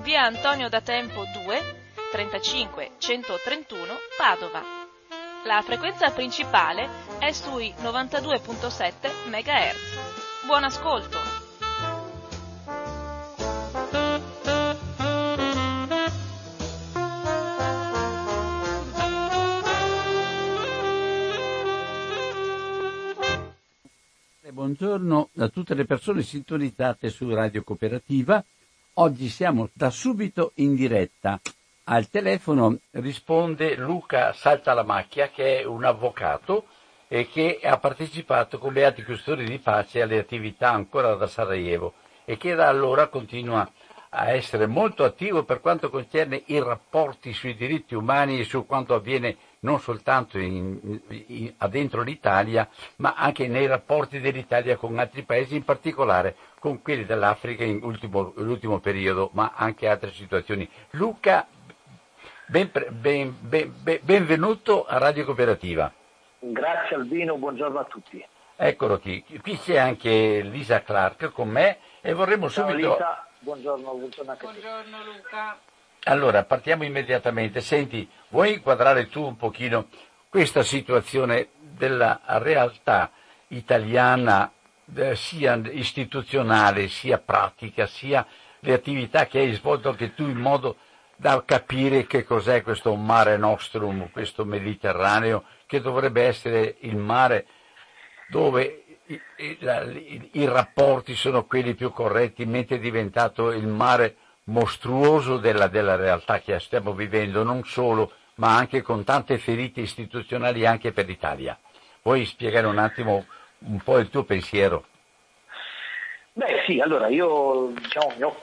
via Antonio da Tempo 2, 35 131 Padova. La frequenza principale è sui 92.7 MHz. Buon ascolto! Buongiorno a tutte le persone sintonizzate su Radio Cooperativa. Oggi siamo da subito in diretta. Al telefono risponde Luca Saltalamacchia, che è un avvocato e che ha partecipato come atti custodi di pace alle attività Ankara da Sarajevo e che da allora continua a essere molto attivo per quanto concerne i rapporti sui diritti umani e su quanto avviene non soltanto dentro l'Italia, ma anche nei rapporti dell'Italia con altri paesi, in particolare con quelli dell'Africa in l'ultimo periodo, ma anche altre situazioni. Luca, benvenuto a Radio Cooperativa. Grazie Albino, buongiorno a tutti. Eccolo qui c'è anche Lisa Clark con me e vorremmo subito... Lisa, buongiorno a tutti. Buongiorno Luca. Allora, partiamo immediatamente. Senti, vuoi inquadrare tu un pochino questa situazione della realtà italiana, sia istituzionale, sia pratica, sia le attività che hai svolto anche tu, in modo da capire che cos'è questo mare nostrum, questo Mediterraneo, che dovrebbe essere il mare dove i rapporti sono quelli più corretti, mentre è diventato il mare mostruoso della realtà che stiamo vivendo, non solo, ma anche con tante ferite istituzionali anche per l'Italia. Vuoi spiegare un attimo un po' il tuo pensiero? Beh sì, allora io sono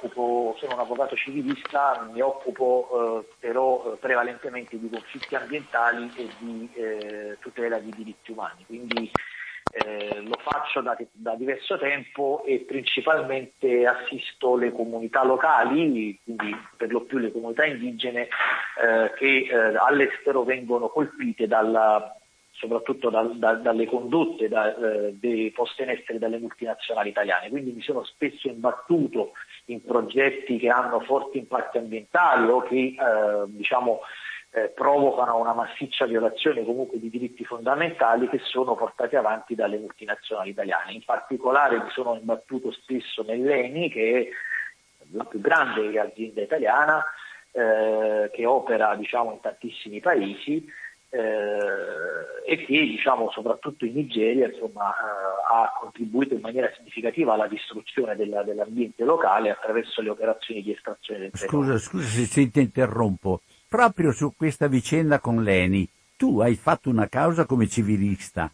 un avvocato civilista, mi occupo però prevalentemente di conflitti ambientali e di tutela di diritti umani, quindi lo faccio da diverso tempo e principalmente assisto le comunità locali, quindi per lo più le comunità indigene che all'estero vengono colpite soprattutto dalle condotte poste in essere dalle multinazionali italiane. Quindi mi sono spesso imbattuto in progetti che hanno forti impatti ambientali o che provocano una massiccia violazione comunque di diritti fondamentali che sono portati avanti dalle multinazionali italiane. In particolare mi sono imbattuto spesso nell'Eni, che è la più grande azienda italiana, che opera in tantissimi paesi e che soprattutto in Nigeria ha contribuito in maniera significativa alla distruzione dell'ambiente locale attraverso le operazioni di estrazione del petrolio. Scusa se ti interrompo. Proprio su questa vicenda con l'Eni, tu hai fatto una causa come civilista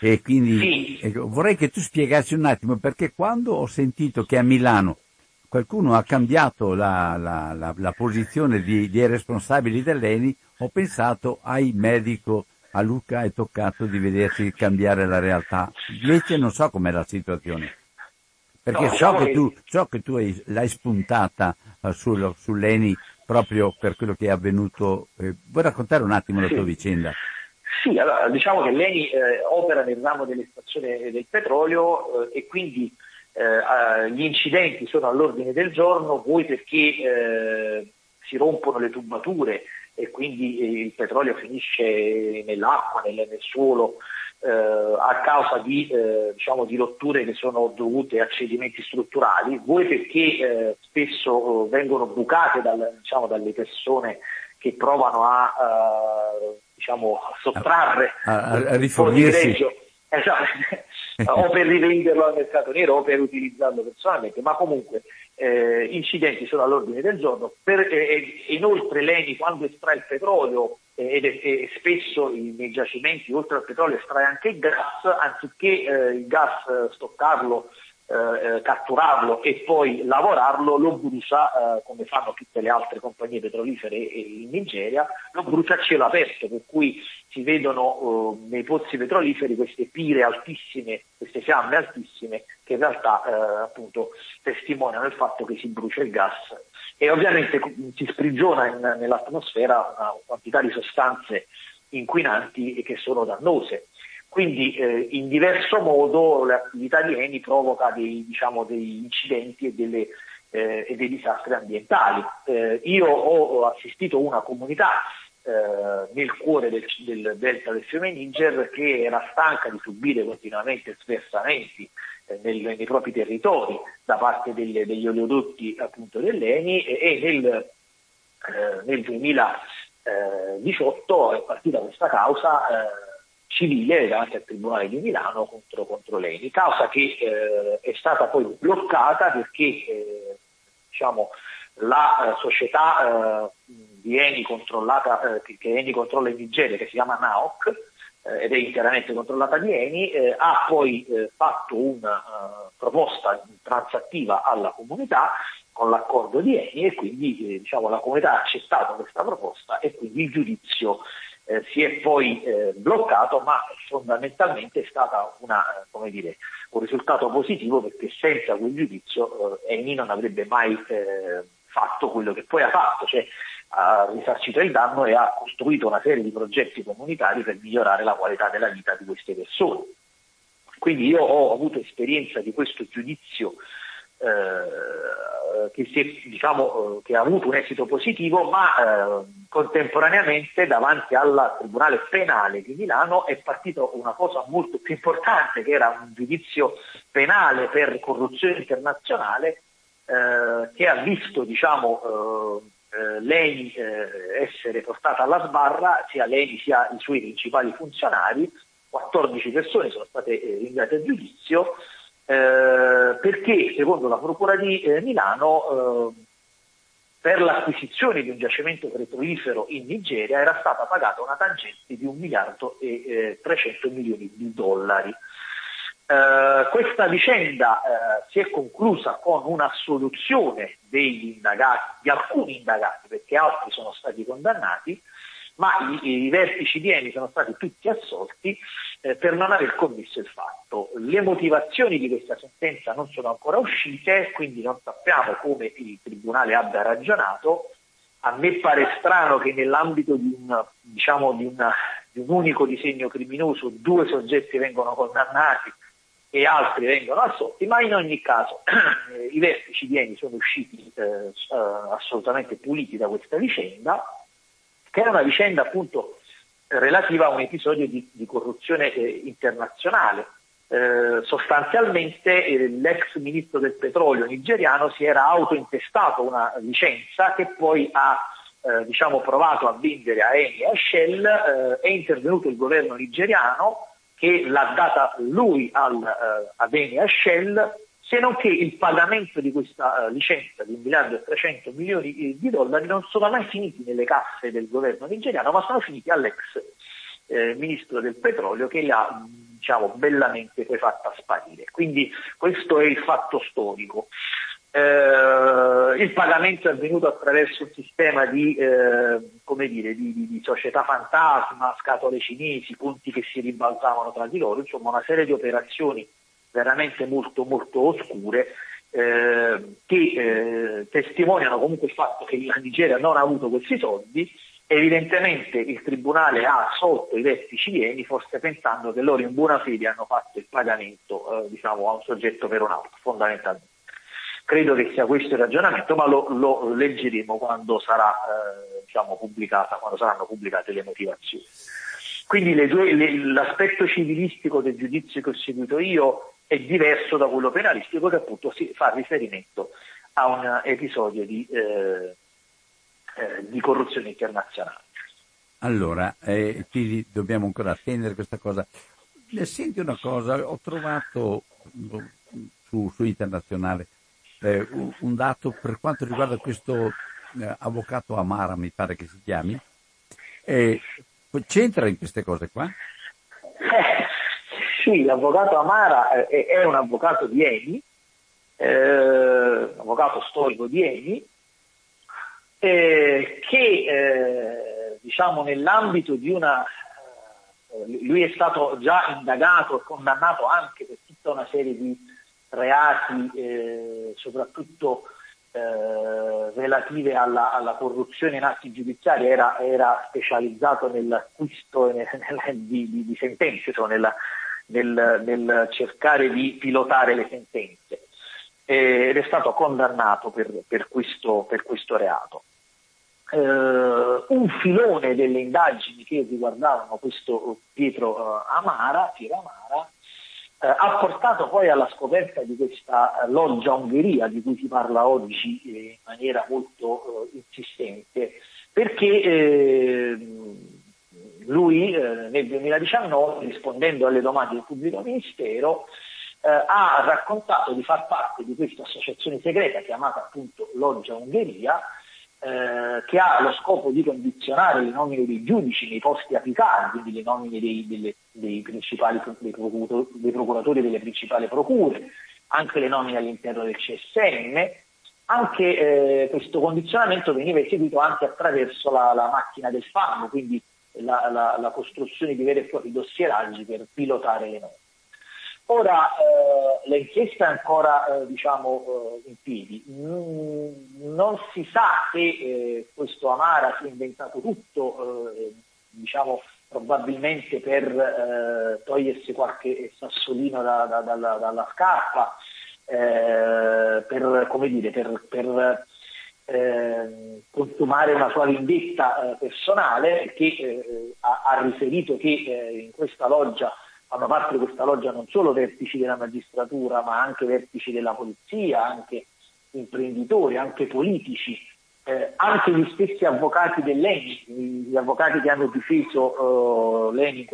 e quindi sì. Vorrei che tu spiegassi un attimo, perché quando ho sentito che a Milano qualcuno ha cambiato la posizione dei responsabili dell'Eni, ho pensato ai medico, a Luca è toccato di vedersi cambiare la realtà. Invece non so com'è la situazione, perché so che tu l'hai spuntata sull'Eni proprio per quello che è avvenuto. Vuoi raccontare un attimo la tua vicenda? Sì, allora che l'Eni opera nel ramo dell'estrazione del petrolio e quindi gli incidenti sono all'ordine del giorno, vuoi perché si rompono le tubature e quindi il petrolio finisce nell'acqua, nel suolo, a causa di rotture che sono dovute a cedimenti strutturali, vuoi perché spesso vengono bucate dalle persone che provano a sottrarre rifornirsi, o per rivenderlo al mercato nero o per utilizzarlo personalmente, ma comunque incidenti sono all'ordine del giorno. Inoltre l'Eni, quando estrae il petrolio, e spesso nei giacimenti oltre al petrolio estrae anche il gas, anziché il gas stoccarlo, catturarlo e poi lavorarlo, lo brucia, come fanno tutte le altre compagnie petrolifere in Nigeria, lo brucia a cielo aperto, per cui si vedono nei pozzi petroliferi queste pire altissime, queste fiamme altissime, che in realtà appunto testimoniano il fatto che si brucia il gas, e ovviamente si sprigiona nell'atmosfera una quantità di sostanze inquinanti che sono dannose. Quindi in diverso modo l'attività di Eni provoca dei incidenti e dei disastri ambientali. Io ho assistito una comunità nel cuore del delta del fiume Niger che era stanca di subire continuamente sversamenti nei propri territori da parte degli oleodotti appunto dell'Eni, e nel 2018 è partita questa causa civile davanti al Tribunale di Milano contro l'Eni, causa che è stata poi bloccata perché la società di Eni controllata, che Eni controlla in Nigeria, che si chiama NAOC, ed è interamente controllata di Eni, ha poi fatto una proposta transattiva alla comunità con l'accordo di Eni, e quindi la comunità ha accettato questa proposta, e quindi il giudizio si è poi bloccato, ma fondamentalmente è stata un risultato positivo, perché senza quel giudizio Eni non avrebbe mai fatto quello che poi ha fatto, cioè ha risarcito il danno e ha costruito una serie di progetti comunitari per migliorare la qualità della vita di queste persone. Quindi io ho avuto esperienza di questo giudizio che ha avuto un esito positivo, ma contemporaneamente davanti al Tribunale Penale di Milano è partita una cosa molto più importante, che era un giudizio penale per corruzione internazionale, che ha visto l'Eni essere portata alla sbarra, sia l'Eni sia i suoi principali funzionari. 14 persone sono state rinviate a giudizio, perché secondo la Procura di Milano per l'acquisizione di un giacimento petrolifero in Nigeria era stata pagata una tangente di $1.300 milioni. Questa vicenda si è conclusa con un'assoluzione degli indagati, di alcuni indagati, perché altri sono stati condannati, ma i vertici di Eni sono stati tutti assolti per non aver commesso il fatto. Le motivazioni di questa sentenza non sono ancora uscite, quindi non sappiamo come il Tribunale abbia ragionato. A me pare strano che nell'ambito di un unico disegno criminoso 2 soggetti vengono condannati e altri vengono assolti, ma in ogni caso i vertici di Eni sono usciti assolutamente puliti da questa vicenda, che era una vicenda appunto relativa a un episodio di corruzione internazionale. Sostanzialmente l'ex ministro del petrolio nigeriano si era autointestato una licenza che poi ha provato a vendere a Eni e a Shell, è intervenuto il governo nigeriano che l'ha data lui ad Eni e a Shell, se non che il pagamento di questa licenza di $1.300 milioni non sono mai finiti nelle casse del governo nigeriano, ma sono finiti all'ex ministro del petrolio, che li ha bellamente poi fatta sparire. Quindi questo è il fatto storico. Il pagamento è avvenuto attraverso un sistema di società fantasma, scatole cinesi, punti che si ribaltavano tra di loro, una serie di operazioni veramente molto molto oscure che testimoniano comunque il fatto che la Nigeria non ha avuto questi soldi. Evidentemente il Tribunale ha assolto i vertici di Eni, forse pensando che loro in buona fede hanno fatto il pagamento a un soggetto per un altro, fondamentalmente. Credo che sia questo il ragionamento, ma lo leggeremo quando sarà diciamo, pubblicata, quando saranno pubblicate le motivazioni. Quindi l'aspetto civilistico del giudizio che ho seguito io è diverso da quello penalistico, che appunto si fa riferimento a un episodio di corruzione internazionale. Allora, quindi dobbiamo ancora attendere questa cosa. Senti una cosa, ho trovato su Internazionale un dato per quanto riguarda questo avvocato Amara, mi pare che si chiami, c'entra in queste cose qua? Sì, l'avvocato Amara è un avvocato di Eni, un avvocato storico di Eni, che diciamo nell'ambito di una... Lui è stato già indagato e condannato anche per tutta una serie di reati, soprattutto relative alla corruzione in atti giudiziari, era specializzato nell'acquisto di sentenze, cioè nel cercare di pilotare le sentenze, ed è stato condannato per questo reato. Un filone delle indagini che riguardavano questo Pietro Amara, ha portato poi alla scoperta di questa loggia ungheria di cui si parla oggi in maniera molto insistente, perché lui nel 2019, rispondendo alle domande del pubblico ministero, ha raccontato di far parte di questa associazione segreta chiamata appunto Loggia Ungheria, che ha lo scopo di condizionare le nomine dei giudici nei posti apicali, quindi le nomine dei procuratori delle principali procure, anche le nomine all'interno del CSM, anche questo condizionamento veniva eseguito anche attraverso la macchina del fango, quindi la costruzione di veri e propri dossieraggi per pilotare le nomine. Ora, l'inchiesta è ancora in piedi, non si sa se questo Amara si è inventato tutto, probabilmente per togliersi qualche sassolino dalla scarpa, per consumare una sua vendetta personale, che ha riferito che in questa loggia fanno parte di questa loggia non solo vertici della magistratura, ma anche vertici della polizia, anche imprenditori, anche politici, anche gli stessi avvocati dell'ENI, gli avvocati che hanno difeso l'ENI in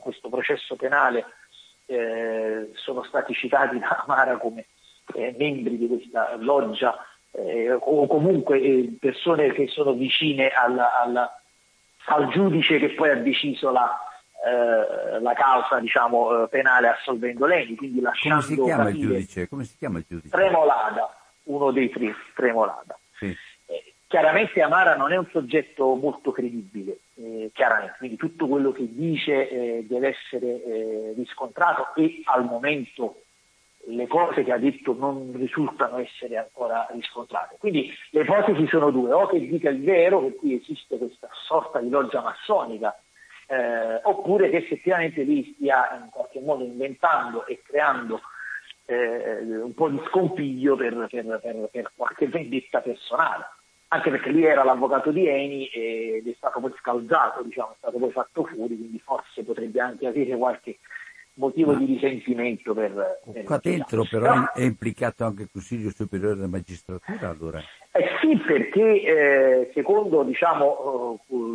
questo processo penale, sono stati citati da Amara come membri di questa loggia, o comunque persone che sono vicine al giudice che poi ha deciso la causa penale assolvendo Eni, quindi lasciando Come si chiama il giudice? Tremolada, uno dei tre, Tremolada. Sì. Chiaramente Amara non è un soggetto molto credibile, chiaramente, quindi tutto quello che dice deve essere riscontrato, e al momento le cose che ha detto non risultano essere ancora riscontrate. Quindi le ipotesi sono due: o che dica il vero, per cui esiste questa sorta di loggia massonica, oppure che effettivamente lui stia in qualche modo inventando e creando un po' di scompiglio per qualche vendetta personale, anche perché lui era l'avvocato di Eni ed è stato poi scalzato, è stato poi fatto fuori, quindi forse potrebbe anche avere qualche motivo di risentimento per qua dentro. Però è implicato anche il Consiglio Superiore della Magistratura, allora? Sì, perché secondo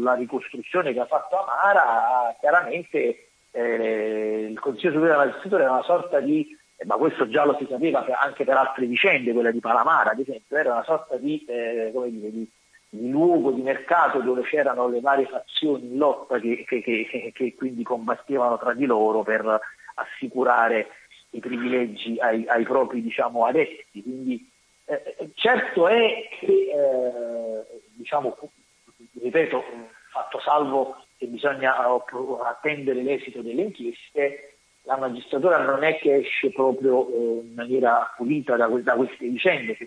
la ricostruzione che ha fatto Amara, chiaramente il Consiglio Superiore della Magistratura era una sorta di, ma questo già lo si sapeva anche per altre vicende, quella di Palamara ad esempio, era una sorta di luogo di mercato dove c'erano le varie fazioni in lotta che quindi combattevano tra di loro per assicurare i privilegi ai propri adepti. Quindi certo è che ripeto, fatto salvo che bisogna attendere l'esito delle inchieste, la magistratura non è che esce proprio in maniera pulita da queste vicende,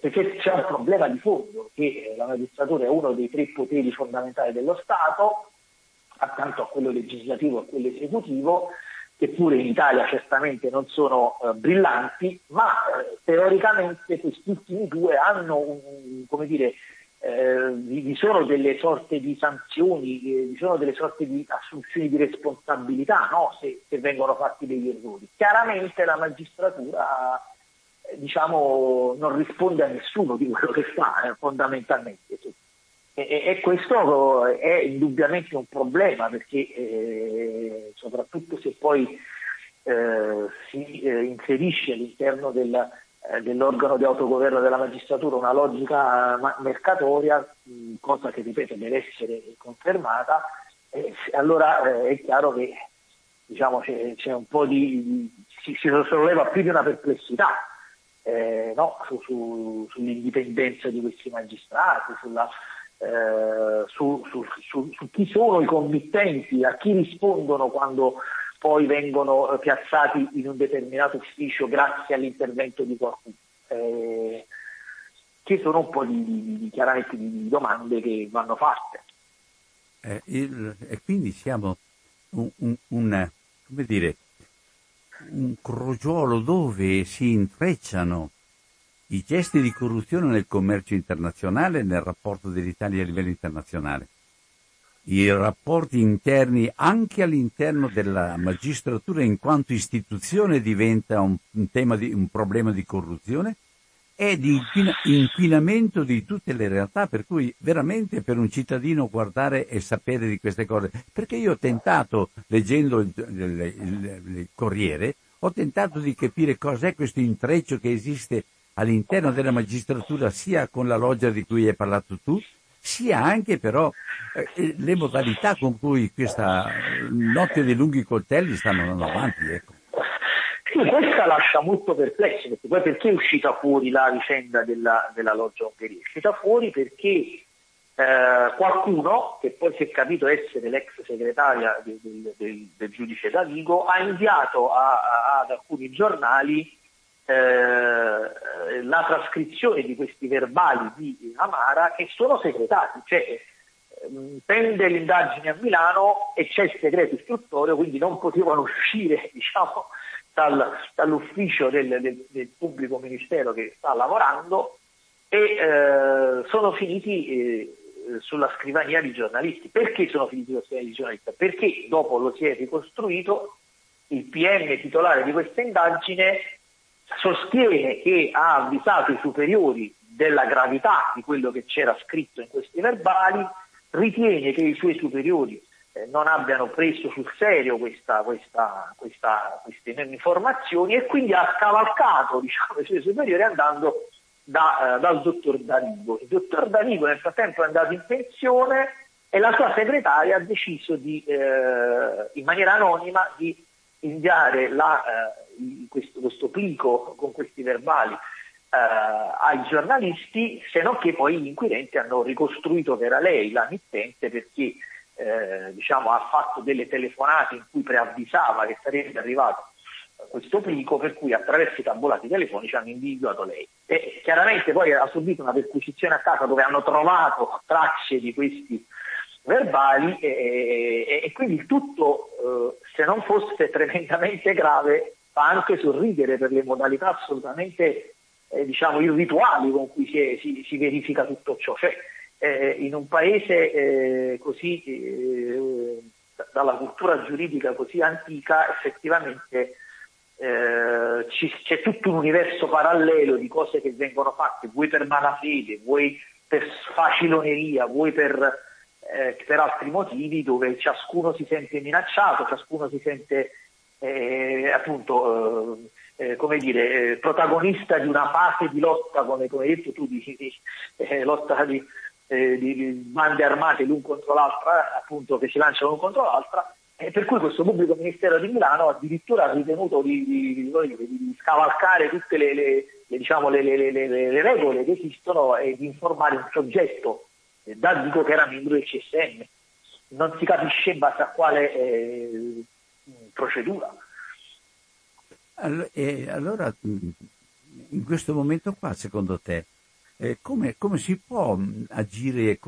perché c'è un problema di fondo, che la magistratura è uno dei tre poteri fondamentali dello Stato, accanto a quello legislativo e a quello esecutivo, che pure in Italia certamente non sono brillanti, ma teoricamente questi ultimi due hanno vi sono delle sorte di sanzioni, vi sono delle sorte di assunzioni di responsabilità, no? Se vengono fatti degli errori. Chiaramente la magistratura, diciamo, non risponde a nessuno di quello che fa, fondamentalmente. E questo è indubbiamente un problema, perché soprattutto se poi si inserisce all'interno dell'organo di autogoverno della magistratura una logica mercatoria, cosa che, ripeto, deve essere confermata, allora è chiaro che, diciamo, c'è un po' si solleva più di una perplessità sull'indipendenza di questi magistrati, su chi sono i committenti, a chi rispondono quando poi vengono piazzati in un determinato ufficio grazie all'intervento di qualcuno. Ci sono un po' chiaramente di domande che vanno fatte. E quindi siamo un crogiolo dove si intrecciano i gesti di corruzione nel commercio internazionale, nel rapporto dell'Italia a livello internazionale, i rapporti interni anche all'interno della magistratura in quanto istituzione diventa un problema di corruzione e di inquinamento di tutte le realtà, per cui veramente per un cittadino guardare e sapere di queste cose, perché io ho tentato, leggendo il Corriere, ho tentato di capire cos'è questo intreccio che esiste all'interno della magistratura, sia con la loggia di cui hai parlato tu, sia anche però le modalità con cui questa notte dei lunghi coltelli stanno andando avanti. Ecco. Sì, questa lascia molto perplesso, perché poi perché è uscita fuori la vicenda della loggia ungheria? È uscita fuori perché qualcuno, che poi si è capito essere l'ex segretaria del giudice Davigo, ha inviato ad alcuni giornali la trascrizione di questi verbali di Amara, che sono segretati, cioè pende l'indagine a Milano e c'è il segreto istruttorio, quindi non potevano uscire, diciamo, dall'ufficio del pubblico ministero che sta lavorando, e sono finiti sulla scrivania di giornalisti. Perché sono finiti sulla scrivania di giornalisti? Perché dopo lo si è ricostruito, il PM titolare di questa indagine sostiene che ha avvisato i superiori della gravità di quello che c'era scritto in questi verbali, ritiene che i suoi superiori non abbiano preso sul serio queste informazioni, e quindi ha scavalcato, diciamo, i suoi superiori andando dal dottor Davigo. Il dottor Davigo nel frattempo è andato in pensione e la sua segretaria ha deciso in maniera anonima di inviare questo plico con questi verbali ai giornalisti, se non che poi gli inquirenti hanno ricostruito che era lei la mittente, perché diciamo, ha fatto delle telefonate in cui preavvisava che sarebbe arrivato questo plico, per cui attraverso i tabulati telefonici hanno individuato lei. E chiaramente poi ha subito una perquisizione a casa dove hanno trovato tracce di questi verbali, e quindi il tutto, se non fosse tremendamente grave, fa anche sorridere per le modalità assolutamente diciamo irrituali con cui si verifica tutto ciò. Cioè, in un paese così dalla cultura giuridica così antica, effettivamente c'è tutto un universo parallelo di cose che vengono fatte, vuoi per malafede, vuoi per faciloneria, vuoi per altri motivi, dove ciascuno si sente minacciato, ciascuno si sente protagonista di una fase di lotta, come hai detto tu, lotta di bande armate l'un contro l'altra, appunto, che si lanciano l'un contro l'altra, per cui questo pubblico ministero di Milano addirittura ha ritenuto di scavalcare tutte le regole che esistono e di informare un soggetto, Davigo, che era membro del CSM. Non si capisce in base a quale procedura. Allora, in questo momento qua, secondo te, come si può agire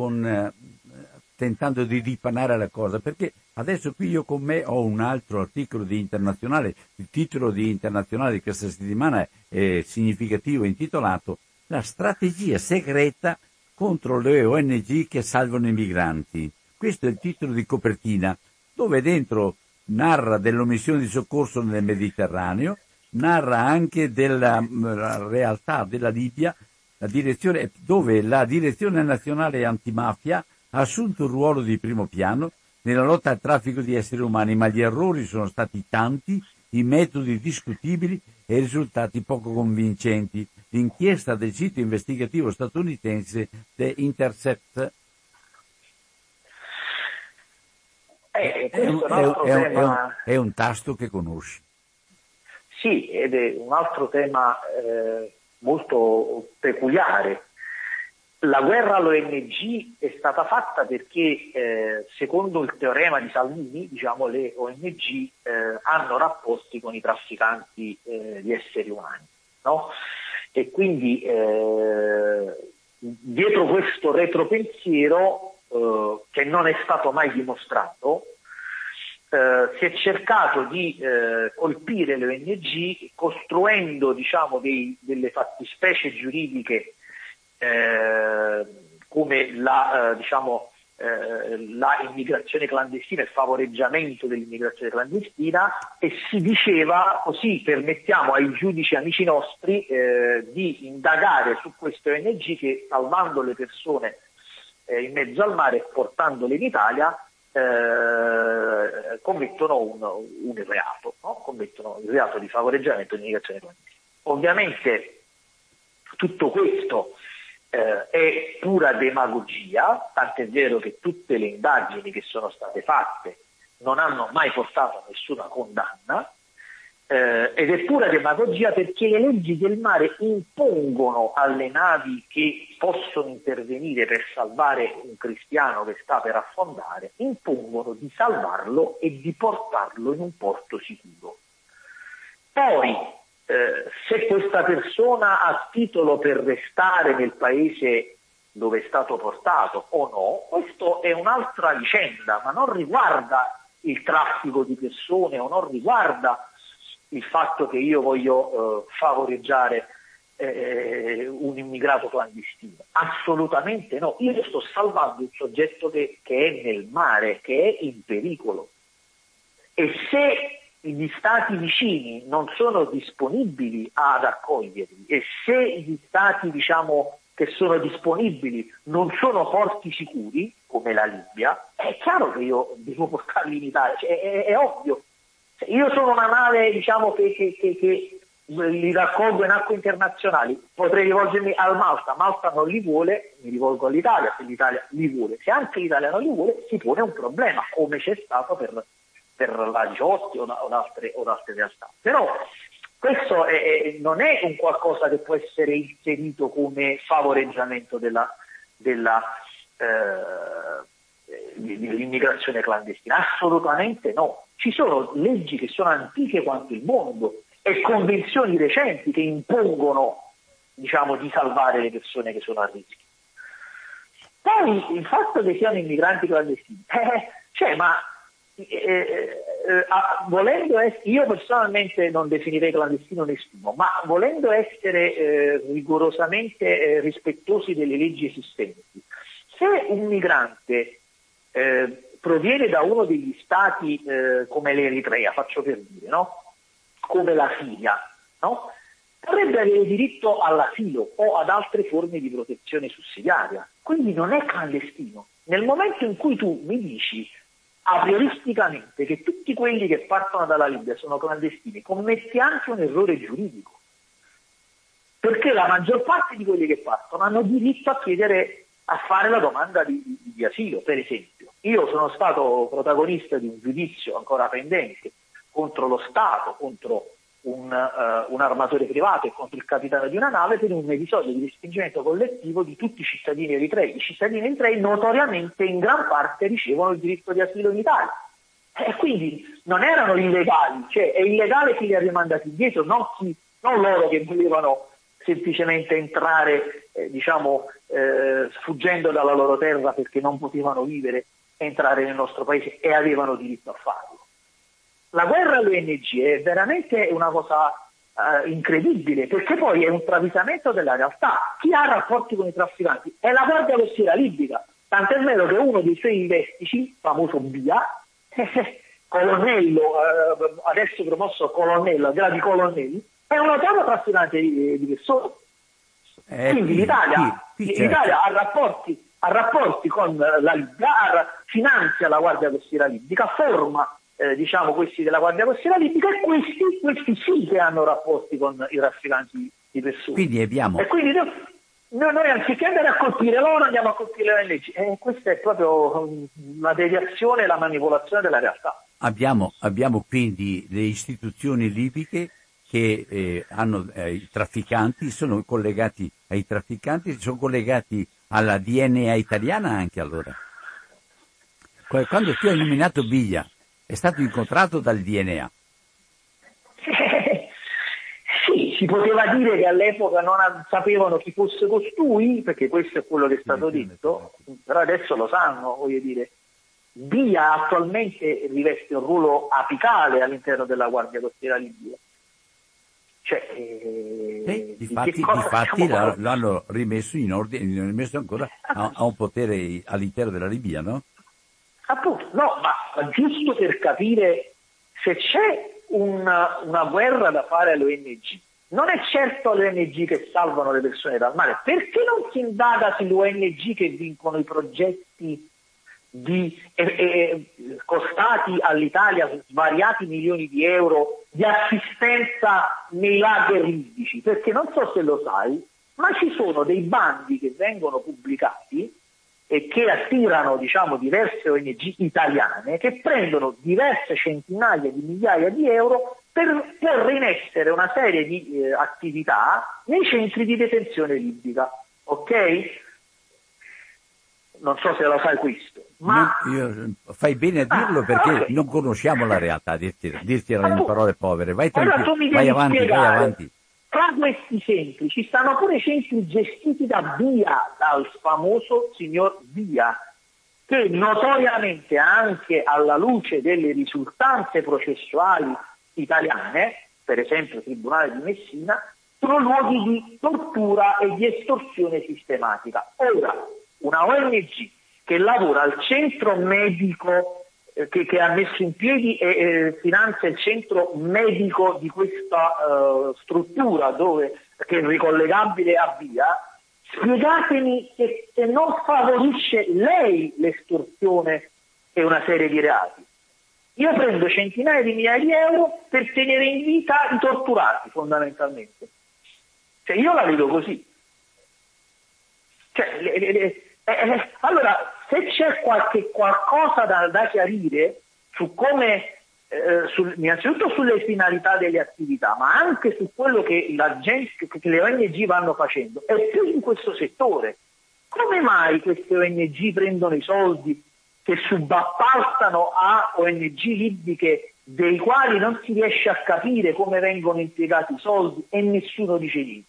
tentando di ripanare la cosa? Perché adesso qui io con me ho un altro articolo di Internazionale, il titolo di Internazionale di questa settimana è significativo, intitolato "La strategia segreta contro le ONG che salvano i migranti. Questo è il titolo di copertina, dove dentro narra dell'omissione di soccorso nel Mediterraneo, narra anche della realtà della Libia, dove la direzione nazionale antimafia ha assunto un ruolo di primo piano nella lotta al traffico di esseri umani, ma gli errori sono stati tanti, i metodi discutibili e i risultati poco convincenti. L'inchiesta del sito investigativo statunitense The Intercept è un tasto che conosci. Sì, ed è un altro tema molto peculiare. La guerra all'ONG è stata fatta perché secondo il teorema di Salvini, diciamo, le ONG hanno rapporti con i trafficanti di esseri umani, no? E quindi dietro questo retropensiero che non è stato mai dimostrato, si è cercato di colpire le ONG costruendo, diciamo, delle fattispecie giuridiche come la immigrazione clandestina, il favoreggiamento dell'immigrazione clandestina, e si diceva così permettiamo ai giudici amici nostri di indagare su queste ONG che, salvando le persone in mezzo al mare e portandole in Italia, commettono un reato, no? Commettono il reato di favoreggiamento dell'immigrazione clandestina. Ovviamente tutto questo è pura demagogia, tant'è vero che tutte le indagini che sono state fatte non hanno mai portato a nessuna condanna, ed è pura demagogia perché le leggi del mare impongono alle navi che possono intervenire per salvare un cristiano che sta per affondare, impongono di salvarlo e di portarlo in un porto sicuro. Poi se questa persona ha titolo per restare nel paese dove è stato portato o no, questo è un'altra vicenda, ma non riguarda il traffico di persone o non riguarda il fatto che io voglio favoreggiare un immigrato clandestino. Assolutamente no, io sto salvando un soggetto che è nel mare, che è in pericolo. E se gli stati vicini non sono disponibili ad accoglierli, e se gli stati, diciamo, che sono disponibili non sono porti sicuri, come la Libia, è chiaro che io devo portarli in Italia, cioè, è ovvio. Cioè, io sono una nave, diciamo, che li raccolgo in acque internazionali, potrei rivolgermi al Malta non li vuole, mi rivolgo all'Italia, se l'Italia li vuole. Se anche l'Italia non li vuole, si pone un problema, come c'è stato per la Giotti o altre realtà. Però questo non è un qualcosa che può essere inserito come favoreggiamento dell'immigrazione clandestina. Assolutamente no. Ci sono leggi che sono antiche quanto il mondo e convenzioni recenti che impongono, diciamo, di salvare le persone che sono a rischio. Poi il fatto che siano immigranti clandestini, io personalmente non definirei clandestino nessuno, ma volendo essere rigorosamente rispettosi delle leggi esistenti, se un migrante proviene da uno degli stati come l'Eritrea, faccio per dire, no? Come la Siria, no? Dovrebbe avere diritto all'asilo o ad altre forme di protezione sussidiaria, quindi non è clandestino. Nel momento in cui tu mi dici a prioristicamente che tutti quelli che partono dalla Libia sono clandestini, commetti anche un errore giuridico, perché la maggior parte di quelli che partono hanno diritto a chiedere, a fare la domanda di asilo. Per esempio, io sono stato protagonista di un giudizio ancora pendente contro lo Stato, contro un armatore privato e contro il capitano di una nave per un episodio di respingimento collettivo di tutti i cittadini eritrei. I cittadini eritrei notoriamente in gran parte ricevono il diritto di asilo in Italia e quindi non erano illegali, cioè è illegale chi li ha rimandati indietro, non loro che volevano semplicemente entrare fuggendo dalla loro terra perché non potevano vivere, entrare nel nostro paese, e avevano diritto a farlo. La guerra all'ONG è veramente una cosa incredibile, perché poi è un travisamento della realtà. Chi ha rapporti con i trafficanti è la Guardia Costiera Libica, tant'è vero che uno dei suoi vestici, famoso Biglia, colonnello, adesso promosso colonnello, a gradi colonnelli, è un notorio trafficante di persone. Quindi l'Italia ha rapporti con la Libia, finanzia la Guardia Costiera Libica, forma questi della Guardia Costiera Libica, e questi sì che hanno rapporti con i trafficanti di persone. Quindi abbiamo... E quindi noi anziché andare a colpire loro, andiamo a colpire le leggi. Questa è proprio la deviazione e la manipolazione della realtà. Abbiamo quindi le istituzioni libiche che hanno i trafficanti, sono collegati ai trafficanti, sono collegati alla DNA italiana anche allora. Quando ti ho nominato Biglia, è stato incontrato dal DNA. Sì, si poteva dire che all'epoca non sapevano chi fosse costui, perché questo è quello che è stato detto, però adesso lo sanno, voglio dire. Biglia attualmente riveste un ruolo apicale all'interno della Guardia Costiera Libica. Cioè, difatti l'hanno rimesso in ordine, l'hanno rimesso ancora a un potere all'interno della Libia, no? Appunto, no, ma giusto per capire, se c'è una guerra da fare alle ONG, non è certo le ONG che salvano le persone dal mare, perché non si indaga sulle ONG che vincono i progetti costati all'Italia svariati milioni di euro di assistenza nei lager libici, perché non so se lo sai, ma ci sono dei bandi che vengono pubblicati e che attirano diverse ONG italiane che prendono diverse centinaia di migliaia di euro per porre in essere una serie di attività nei centri di detenzione libica, ok? Non so se lo sai questo, ma... Io fai bene a dirlo, perché okay, non conosciamo la realtà, dirti in parole povere. Vai tranquillo, allora, vai avanti. Tra questi centri ci stanno pure centri gestiti da Biglia, dal famoso signor Biglia, che notoriamente, anche alla luce delle risultanze processuali italiane, per esempio il Tribunale di Messina, sono luoghi di tortura e di estorsione sistematica. Ora, una ONG che lavora al centro medico, che ha messo in piedi e finanzia il centro medico di questa struttura che è ricollegabile a Biglia, spiegatemi se non favorisce lei l'estorsione e una serie di reati. Io prendo centinaia di migliaia di euro per tenere in vita i torturati, fondamentalmente. Cioè, io la vedo così. Cioè, allora, se c'è qualcosa da chiarire su come, innanzitutto sulle finalità delle attività, ma anche su quello che le ONG vanno facendo, e più in questo settore, come mai queste ONG prendono i soldi che subappaltano a ONG libiche dei quali non si riesce a capire come vengono impiegati i soldi e nessuno dice niente?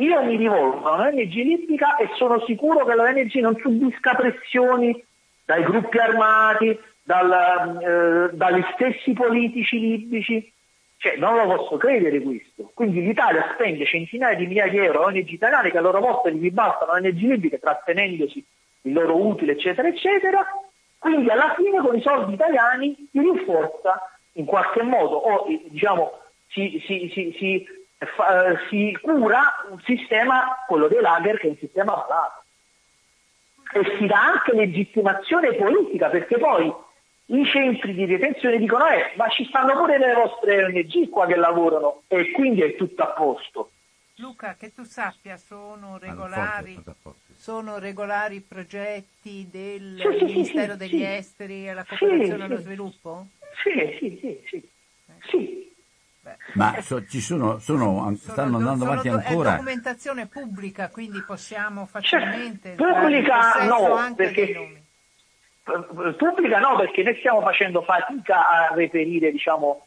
Io mi rivolgo a un'ONG libica e sono sicuro che l'ONG non subisca pressioni dai gruppi armati, dagli stessi politici libici. Cioè, non lo posso credere questo. Quindi l'Italia spende centinaia di migliaia di euro a ONG italiane che a loro volta gli bastano ONG libiche, trattenendosi il loro utile, eccetera, eccetera. Quindi alla fine con i soldi italiani si rinforza in qualche modo, o si cura un sistema, quello dei lager, che è un sistema malato, e si dà anche legittimazione politica, perché poi i centri di detenzione dicono ma ci stanno pure delle vostre ONG qua che lavorano, e quindi è tutto a posto. Luca, che tu sappia, sono regolari progetti del Ministero degli Esteri e la cooperazione allo sviluppo? Sì. Beh. Ma stanno andando avanti ancora. È documentazione pubblica, quindi possiamo facilmente... Pubblica no, perché noi stiamo facendo fatica a reperire, sono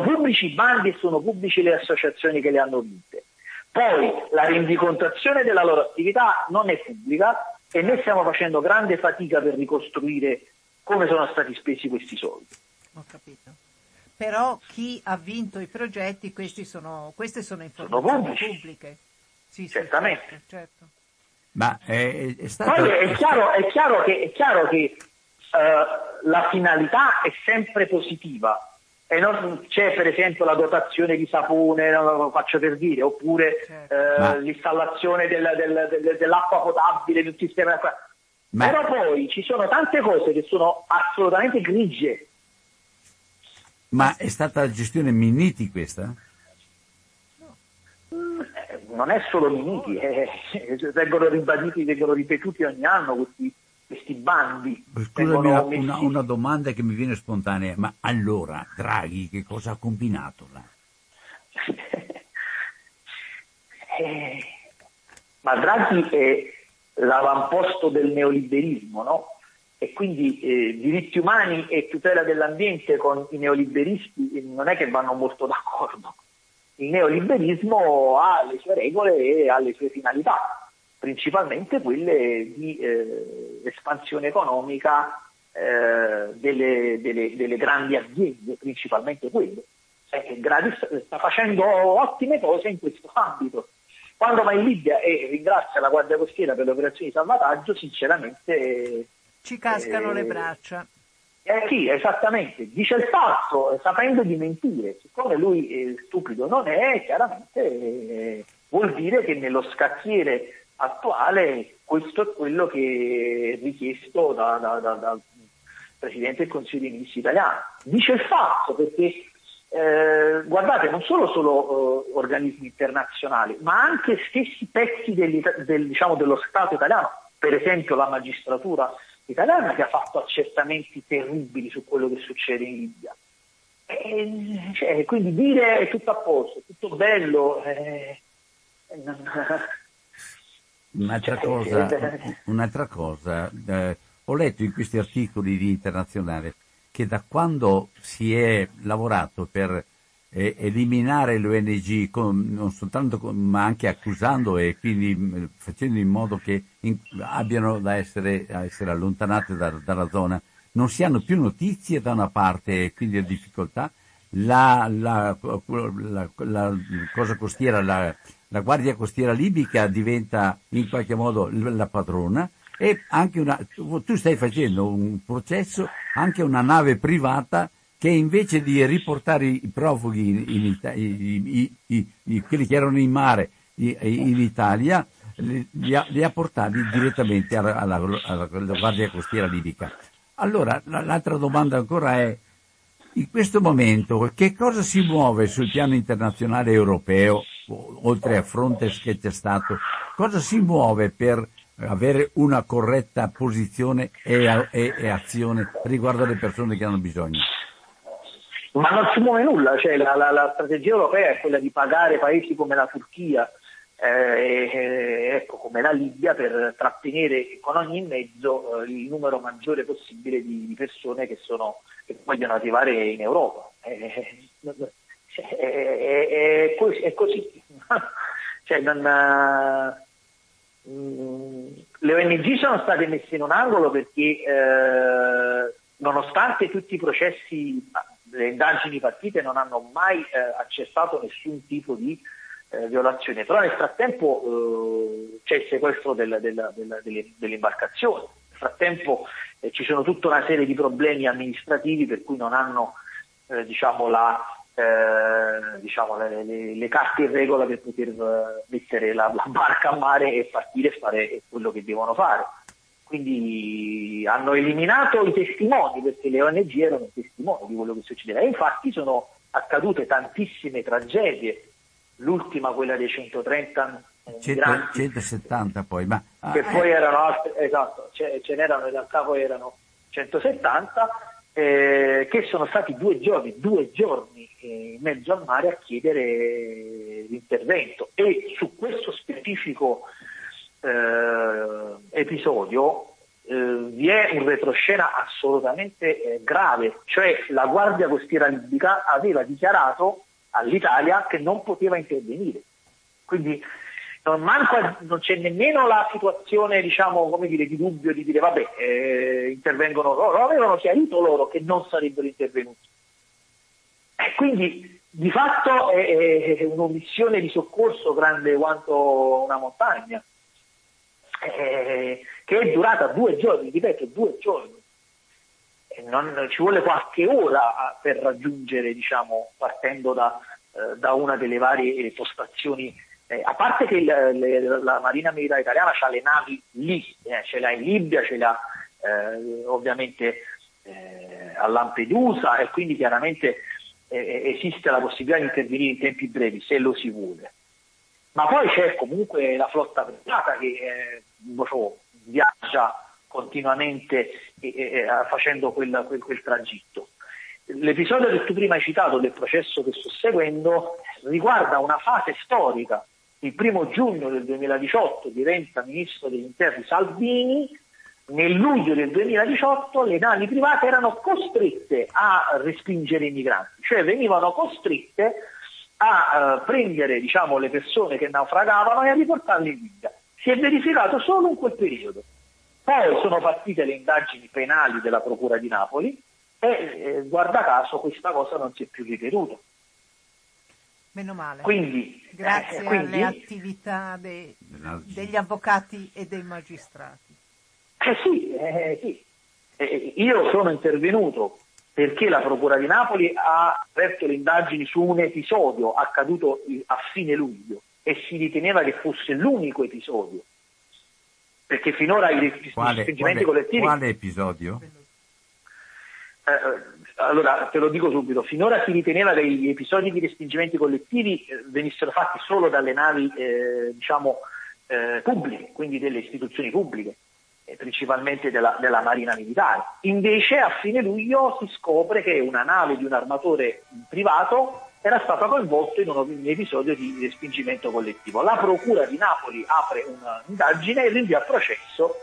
pubblici i bandi e sono pubbliche le associazioni che le hanno vinte. Poi la rendicontazione della loro attività non è pubblica e noi stiamo facendo grande fatica per ricostruire come sono stati spesi questi soldi. Ho capito. però chi ha vinto i progetti, queste sono informazioni pubbliche. Sì, certamente. Sì, certo. Ma è stato... Poi è chiaro che la finalità è sempre positiva. E non c'è per esempio la dotazione di sapone, lo faccio per dire, oppure certo. L'installazione dell'acqua potabile, del sistema acqua. Ma... Però poi ci sono tante cose che sono assolutamente grigie. Ma è stata la gestione Minniti questa? Non è solo Minniti, vengono ripetuti ogni anno questi bandi. Scusami, una domanda che mi viene spontanea, ma allora Draghi che cosa ha combinato là? Ma Draghi è l'avamposto del neoliberismo, no? E quindi diritti umani e tutela dell'ambiente con i neoliberisti non è che vanno molto d'accordo. Il neoliberismo ha le sue regole e ha le sue finalità, principalmente quelle di espansione economica delle grandi aziende, principalmente quelle. Draghi sta facendo ottime cose in questo ambito. Quando va in Libia e ringrazia la Guardia Costiera per le operazioni di salvataggio, sinceramente... Ci cascano le braccia. Sì, esattamente. Dice il fatto, sapendo di mentire. Siccome lui stupido non è, chiaramente vuol dire che nello scacchiere attuale questo è quello che è richiesto dal Presidente del Consiglio dei Ministri italiano. Dice il fatto perché, guardate, non solo organismi internazionali, ma anche stessi pezzi dello Stato italiano, per esempio la magistratura italiana che ha fatto accertamenti terribili su quello che succede in Libia. Quindi dire è tutto a posto, è tutto bello. Un'altra cosa, ho letto in questi articoli di Internazionale che da quando si è lavorato per eliminare l'ONG ma anche accusando e quindi facendo in modo che abbiano da essere allontanate dalla zona, non si hanno più notizie da una parte, quindi la difficoltà, la cosa costiera, la Guardia Costiera Libica diventa in qualche modo la padrona, e anche tu stai facendo un processo anche a una nave privata che invece di riportare i profughi quelli che erano in mare in Italia, li ha portati direttamente alla Guardia Costiera Libica. Allora, l'altra domanda ancora è, in questo momento, che cosa si muove sul piano internazionale europeo, oltre a Frontex che c'è stato? Cosa si muove per avere una corretta posizione e azione riguardo alle persone che hanno bisogno? Ma non si muove nulla, cioè la strategia europea è quella di pagare paesi come la Turchia, come la Libia, per trattenere con ogni mezzo il numero maggiore possibile di persone che vogliono arrivare in Europa. È così. Cioè, le ONG sono state messe in un angolo perché nonostante tutti i processi, le indagini partite non hanno mai accertato nessun tipo di violazione, però nel frattempo c'è il sequestro delle imbarcazioni, nel frattempo ci sono tutta una serie di problemi amministrativi per cui non hanno le carte in regola per poter mettere la barca a mare e partire e fare quello che devono fare. Quindi hanno eliminato i testimoni, perché le ONG erano testimoni di quello che succedeva. E infatti sono accadute tantissime tragedie, l'ultima quella dei 170 poi, ma... che poi erano altre, esatto, ce n'erano in realtà, poi erano 170, che sono stati due giorni in mezzo al mare a chiedere l'intervento. E su questo specifico episodio vi è un retroscena assolutamente grave, cioè la Guardia Costiera Libica aveva dichiarato all'Italia che non poteva intervenire, quindi non c'è nemmeno la situazione, di dubbio, di dire vabbè, intervengono loro. Avevano chiarito loro che non sarebbero intervenuti. Quindi di fatto è un'omissione di soccorso grande quanto una montagna, che è durata 2 giorni, ripeto, 2 giorni. Non ci vuole qualche ora per raggiungere, diciamo, partendo da una delle varie postazioni, a parte che la Marina Militare Italiana ha le navi lì, ce l'ha in Libia, ce l'ha ovviamente a Lampedusa, e quindi chiaramente esiste la possibilità di intervenire in tempi brevi se lo si vuole. Ma poi c'è comunque la flotta privata che viaggia continuamente facendo quel tragitto. L'episodio che tu prima hai citato del processo che sto seguendo riguarda una fase storica. Il 1° giugno del 2018 diventa ministro degli interni Salvini. Nel luglio del 2018 le navi private erano costrette a respingere i migranti, cioè venivano costrette a prendere, diciamo, le persone che naufragavano e a riportarle in Libia. Si è verificato solo in quel periodo. Poi sono partite le indagini penali della Procura di Napoli e guarda caso questa cosa non si è più ripetuta. Meno male. Quindi, grazie alle attività degli avvocati e dei magistrati. Sì. Io sono intervenuto perché la Procura di Napoli ha aperto le indagini su un episodio accaduto a fine luglio e si riteneva che fosse l'unico episodio. Perché finora i respingimenti collettivi... Quale episodio? Allora, te lo dico subito. Finora si riteneva che gli episodi di respingimenti collettivi venissero fatti solo dalle navi, pubbliche, quindi delle istituzioni pubbliche, principalmente della Marina Militare. Invece a fine luglio si scopre che una nave di un armatore privato era stata coinvolta in un episodio di respingimento collettivo. La Procura di Napoli apre un'indagine e rinvia a processo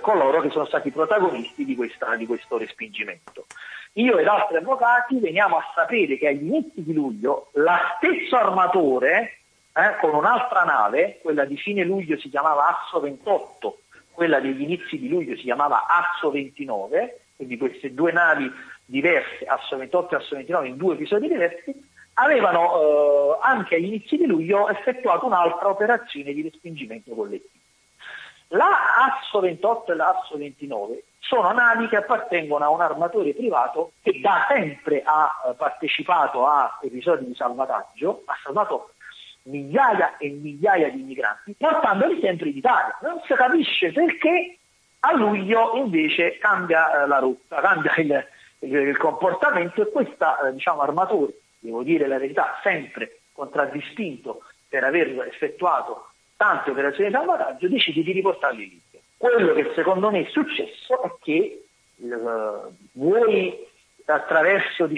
coloro che sono stati protagonisti di questo respingimento. Io ed altri avvocati veniamo a sapere che agli inizi di luglio la stesso armatore, con un'altra nave, quella di fine luglio si chiamava Asso 28, quella degli inizi di luglio si chiamava Asso 29, quindi queste due navi diverse, Asso 28 e Asso 29, in 2 episodi diversi, avevano anche agli inizi di luglio effettuato un'altra operazione di respingimento collettivo. La Asso 28 e la Asso 29 sono navi che appartengono a un armatore privato che da sempre ha partecipato a episodi di salvataggio, ha salvato migliaia e migliaia di migranti, portandoli sempre in Italia. Non si capisce perché a luglio invece cambia la rotta, cambia il comportamento, e questa, armatore, devo dire la verità, sempre contraddistinto per aver effettuato tante operazioni di salvataggio, decide di riportarli in Libia. Quello che secondo me è successo è che voi, attraverso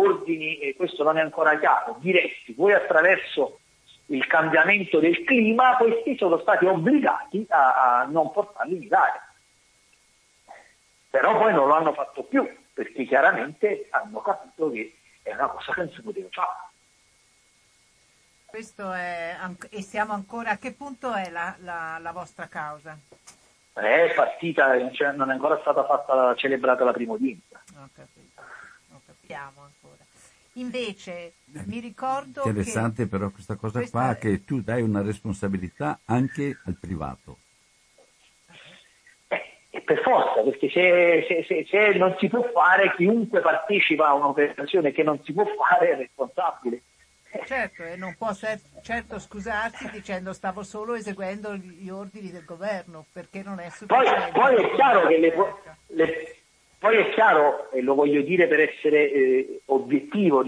ordini, e questo non è ancora chiaro, diretti, voi attraverso il cambiamento del clima, questi sono stati obbligati a non portarli in Italia. Però poi non lo hanno fatto più, perché chiaramente hanno capito che è una cosa che non si poteva fare. Questo è, e siamo ancora, a che punto è la vostra causa? È partita, cioè non è ancora stata celebrata la prima udienza. Ho capiamo ancora. Invece mi ricordo interessante che però questa cosa qua è... che tu dai una responsabilità anche al privato. Per forza, perché se non si può fare, chiunque partecipa a un'operazione che non si può fare è responsabile. Certo, e non può certo scusarsi dicendo stavo solo eseguendo gli ordini del governo, perché non è sufficiente. Poi è chiaro che poi è chiaro, e lo voglio dire per essere obiettivo,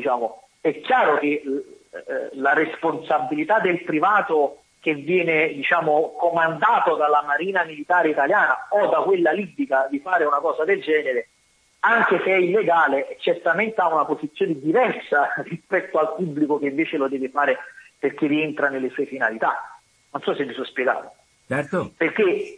è chiaro che la responsabilità del privato che viene, comandato dalla Marina Militare Italiana o da quella libica di fare una cosa del genere, anche se è illegale, certamente ha una posizione diversa rispetto al pubblico che invece lo deve fare perché rientra nelle sue finalità. Non so se mi sono spiegato. Certo. Perché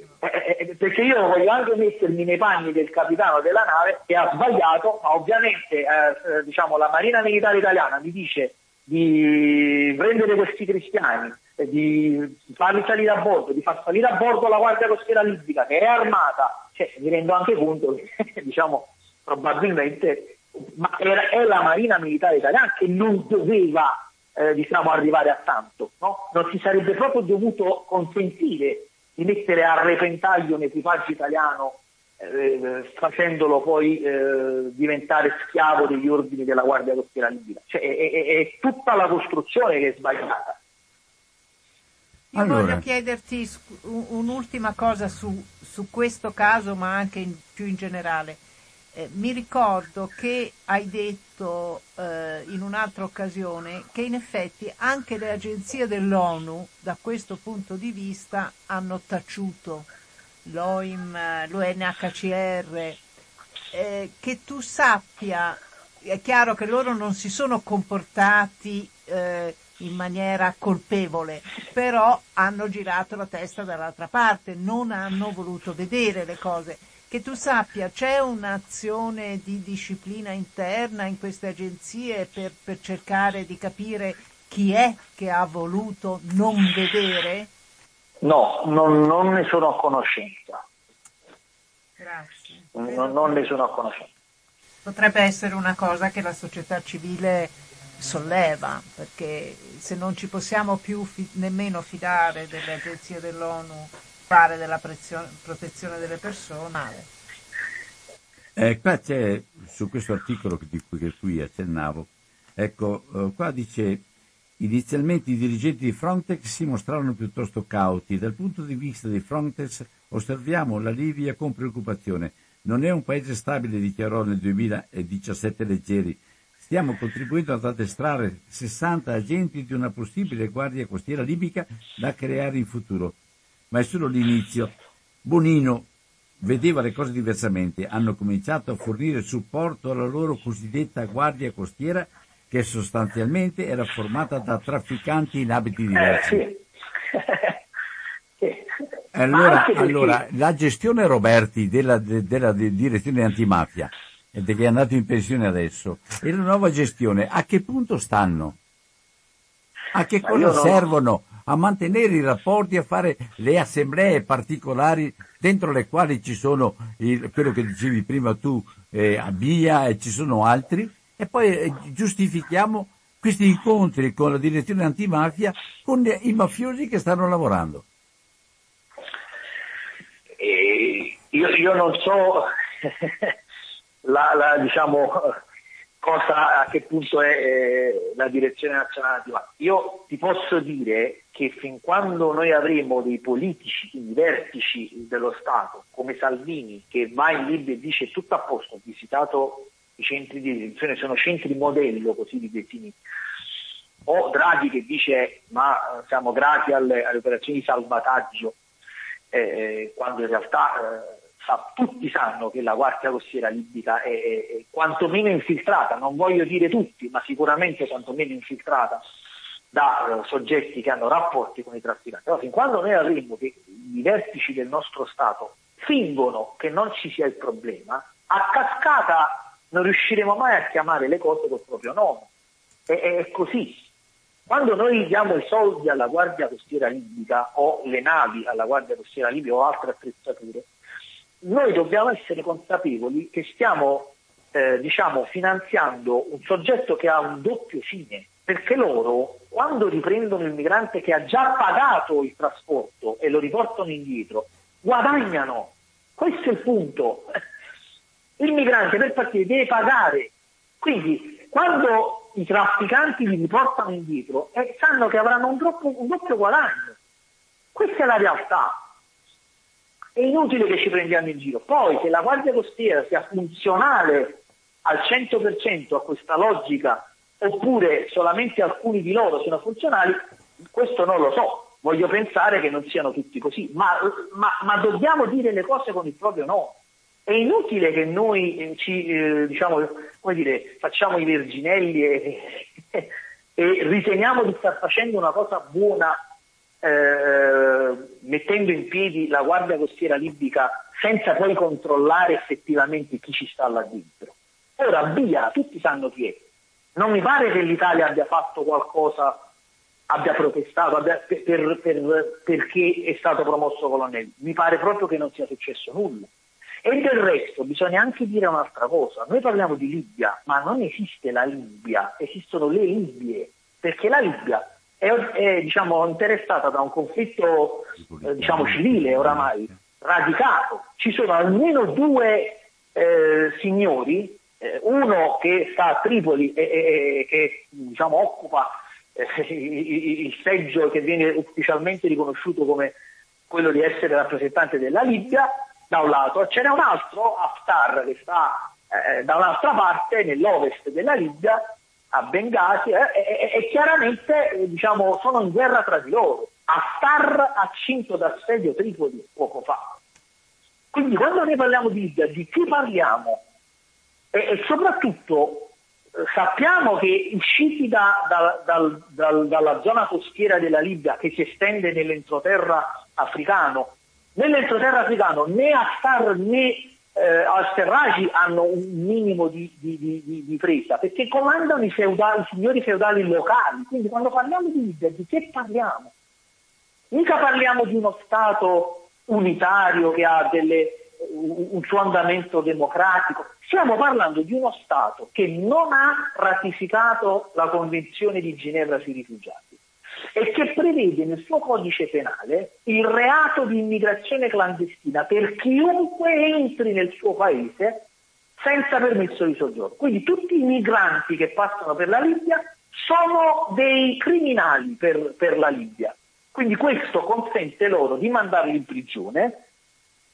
io voglio anche mettermi nei panni del capitano della nave che ha sbagliato, ma ovviamente la Marina Militare Italiana mi dice di prendere questi cristiani, di farli salire a bordo, di far salire a bordo la Guardia Costiera Libica che è armata. Mi rendo anche conto che probabilmente ma è la Marina Militare Italiana che non doveva arrivare a tanto, no? Non si sarebbe proprio dovuto consentire di mettere a repentaglio un equipaggio italiano facendolo poi diventare schiavo degli ordini della Guardia Costiera Libica. Cioè è tutta la costruzione che è sbagliata. Io voglio chiederti un'ultima cosa su questo caso, ma anche più in generale. Mi ricordo che hai detto in un'altra occasione che in effetti anche le agenzie dell'ONU da questo punto di vista hanno taciuto, l'OIM, l'UNHCR, che tu sappia. È chiaro che loro non si sono comportati in maniera colpevole, però hanno girato la testa dall'altra parte, non hanno voluto vedere le cose. Che tu sappia, c'è un'azione di disciplina interna in queste agenzie per cercare di capire chi è che ha voluto non vedere? No, non ne sono a conoscenza. Grazie. Non ne sono a conoscenza. Potrebbe essere una cosa che la società civile solleva, perché se non ci possiamo più nemmeno fidare delle agenzie dell'ONU, fare della protezione delle persone. Qua c'è, su questo articolo che qui accennavo, qua dice: inizialmente i dirigenti di Frontex si mostrarono piuttosto cauti. Dal punto di vista di Frontex osserviamo la Libia con preoccupazione. Non è un paese stabile, dichiarò nel 2017 Leggeri. Stiamo contribuendo ad addestrare 60 agenti di una possibile Guardia Costiera Libica da creare in futuro. Ma è solo l'inizio. Bonino vedeva le cose diversamente. Hanno cominciato a fornire supporto alla loro cosiddetta Guardia Costiera, che sostanzialmente era formata da trafficanti in abiti diversi. Allora, la gestione Roberti della direzione antimafia, che è andato in pensione adesso, e la nuova gestione, a che punto stanno? A che cosa servono? A mantenere i rapporti, a fare le assemblee particolari dentro le quali ci sono quello che dicevi prima tu, Abia, e ci sono altri, e poi giustifichiamo questi incontri con la direzione antimafia con i mafiosi che stanno lavorando. Io non so a che punto è la direzione nazionale antimafia. Io ti posso dire che fin quando noi avremo dei politici in vertici dello Stato, come Salvini, che va in Libia e dice tutto a posto, ho visitato i centri di detenzione, sono centri modello, così li definiti, o Draghi che dice ma siamo grati alle operazioni di salvataggio, quando in realtà... tutti sanno che la Guardia Costiera Libica è quantomeno infiltrata, non voglio dire tutti, ma sicuramente quantomeno infiltrata da soggetti che hanno rapporti con i trafficanti. Allora, fin quando noi avremo che i vertici del nostro Stato fingono che non ci sia il problema, a cascata non riusciremo mai a chiamare le cose col proprio nome. È così. Quando noi diamo i soldi alla Guardia Costiera Libica o le navi alla Guardia Costiera Libica o altre attrezzature, noi dobbiamo essere consapevoli che stiamo finanziando un soggetto che ha un doppio fine, perché loro, quando riprendono il migrante che ha già pagato il trasporto e lo riportano indietro, guadagnano. Questo è il punto. Il migrante per partire deve pagare. Quindi quando i trafficanti li riportano indietro sanno che avranno un doppio guadagno. Questa è la realtà. È inutile che ci prendiamo in giro. Poi, che la Guardia Costiera sia funzionale al 100% a questa logica, oppure solamente alcuni di loro sono funzionali, questo non lo so. Voglio pensare che non siano tutti così, ma dobbiamo dire le cose con il proprio nome. È inutile che noi facciamo i verginelli e riteniamo di star facendo una cosa buona, mettendo in piedi la Guardia Costiera Libica senza poi controllare effettivamente chi ci sta là dentro. Ora, via, tutti sanno chi è. Non mi pare che l'Italia abbia fatto qualcosa, abbia protestato perché è stato promosso colonnello. Mi pare proprio che non sia successo nulla. E del resto bisogna anche dire un'altra cosa, noi parliamo di Libia, ma non esiste la Libia, esistono le Libie, perché la Libia è diciamo, interessata da un conflitto diciamo, civile oramai, radicato. Ci sono almeno due signori, uno che sta a Tripoli e che diciamo, occupa il seggio che viene ufficialmente riconosciuto come quello di essere rappresentante della Libia, da un lato, ce n'è un altro, Haftar, che sta da un'altra parte, nell'ovest della Libia, a Bengasi, e chiaramente diciamo, sono in guerra tra di loro. Haftar ha cinto d'assedio Tripoli poco fa. Quindi quando noi parliamo di Libia, di chi parliamo? E soprattutto sappiamo che usciti dalla zona costiera della Libia, che si estende nell'entroterra africano, nell'entroterra africano né Haftar né al-Serraj hanno un minimo di presa, perché comandano i signori feudali locali. Quindi quando parliamo di Libia, di che parliamo? Mica parliamo di uno Stato unitario che ha un suo andamento democratico. Stiamo parlando di uno Stato che non ha ratificato la Convenzione di Ginevra sui rifugiati e che prevede nel suo codice penale il reato di immigrazione clandestina per chiunque entri nel suo paese senza permesso di soggiorno. Quindi tutti i migranti che passano per la Libia sono dei criminali per la Libia. Quindi questo consente loro di mandarli in prigione,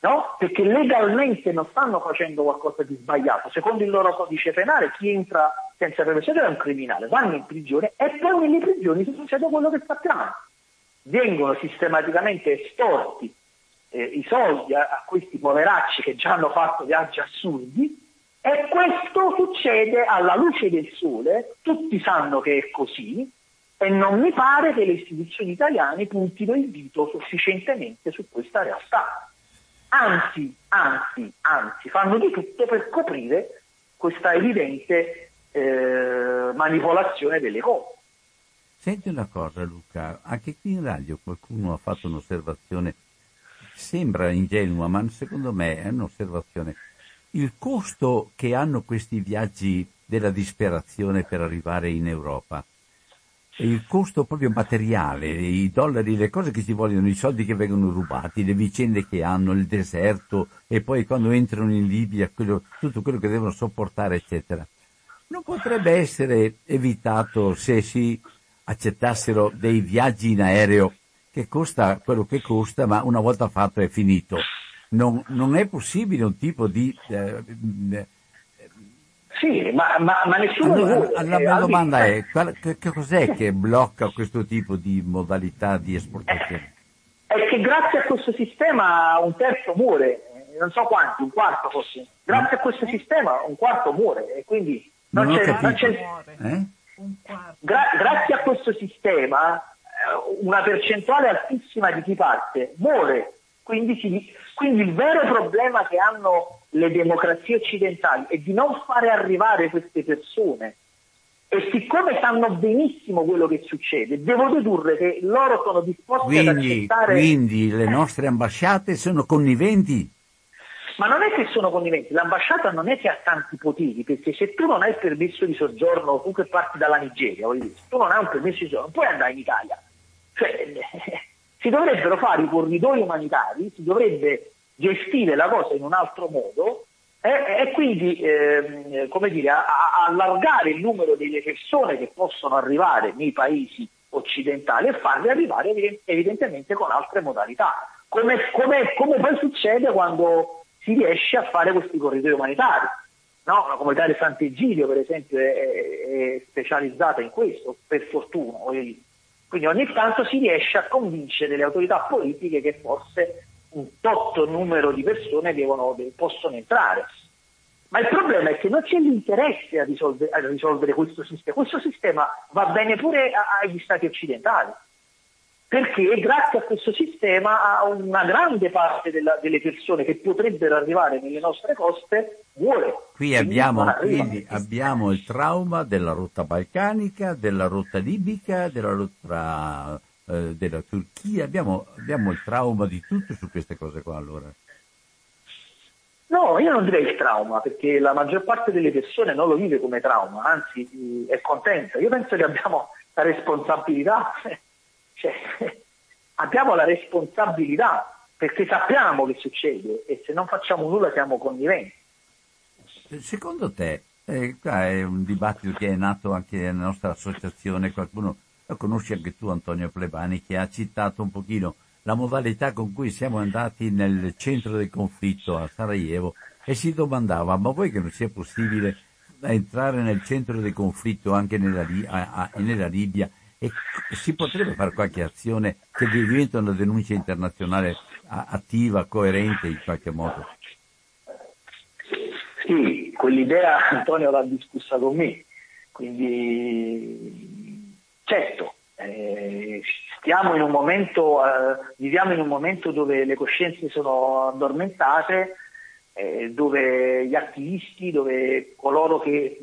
no? Perché legalmente non stanno facendo qualcosa di sbagliato. Secondo il loro codice penale chi entra senza permesso è un criminale, vanno in prigione e poi nelle prigioni succede quello che sappiamo. Vengono sistematicamente estorti i soldi a questi poveracci che già hanno fatto viaggi assurdi, e questo succede alla luce del sole, tutti sanno che è così e non mi pare che le istituzioni italiane puntino il dito sufficientemente su questa realtà. Anzi, fanno di tutto per coprire questa evidente manipolazione delle cose. Senti una cosa, Luca, anche qui in radio qualcuno ha fatto un'osservazione, sembra ingenua, ma secondo me è un'osservazione. Il costo che hanno questi viaggi della disperazione per arrivare in Europa, il costo proprio materiale, i dollari, le cose che si vogliono, i soldi che vengono rubati, le vicende che hanno, il deserto, e poi quando entrano in Libia tutto quello che devono sopportare, eccetera, non potrebbe essere evitato se si accettassero dei viaggi in aereo che costa quello che costa, ma una volta fatto è finito. Non è possibile un tipo di... Sì, ma nessuno... Allora, la mia domanda è, che cos'è che blocca questo tipo di modalità di esportazione? È che grazie a questo sistema un terzo muore, non so quanti, un quarto forse. Grazie a questo sistema un quarto muore, e quindi grazie a questo sistema una percentuale altissima di chi parte muore. Quindi il vero problema che hanno le democrazie occidentali è di non fare arrivare queste persone, e siccome sanno benissimo quello che succede, devo dedurre che loro sono disposti ad accettare. Quindi le nostre ambasciate sono conniventi? Ma non è che sono conniventi, l'ambasciata non è che ha tanti poteri, perché se tu non hai il permesso di soggiorno, tu che parti dalla Nigeria, voglio dire, se tu non hai un permesso di soggiorno, puoi andare in Italia. Cioè, si dovrebbero fare i corridoi umanitari, si dovrebbe gestire la cosa in un altro modo, e quindi come dire, allargare il numero delle persone che possono arrivare nei paesi occidentali e farle arrivare evidentemente con altre modalità. Come poi succede quando si riesce a fare questi corridoi umanitari. No? La comunità di Sant'Egidio, per esempio, è specializzata in questo, per fortuna. Quindi ogni tanto si riesce a convincere le autorità politiche che forse un tot numero di persone possono entrare. Ma il problema è che non c'è l'interesse a risolvere questo sistema. Questo sistema va bene pure agli Stati occidentali, perché grazie a questo sistema una grande parte delle persone che potrebbero arrivare nelle nostre coste muore. Quindi abbiamo il trauma della rotta balcanica, della rotta libica, della rotta della Turchia, abbiamo il trauma di tutto su queste cose qua allora. No, io non direi il trauma, perché la maggior parte delle persone non lo vive come trauma, anzi è contenta. Io penso che abbiamo la responsabilità, cioè abbiamo la responsabilità, perché sappiamo che succede e se non facciamo nulla siamo conniventi. Secondo te, qua è un dibattito che è nato anche nella nostra associazione, qualcuno lo conosci anche tu, Antonio Plebani, che ha citato un pochino la modalità con cui siamo andati nel centro del conflitto a Sarajevo, e si domandava: ma vuoi che non sia possibile entrare nel centro del conflitto anche nella Libia, e si potrebbe fare qualche azione che diventa una denuncia internazionale attiva, coerente in qualche modo? Sì, quell'idea Antonio l'ha discussa con me, quindi certo. Viviamo in un momento dove le coscienze sono addormentate, dove gli attivisti, dove coloro che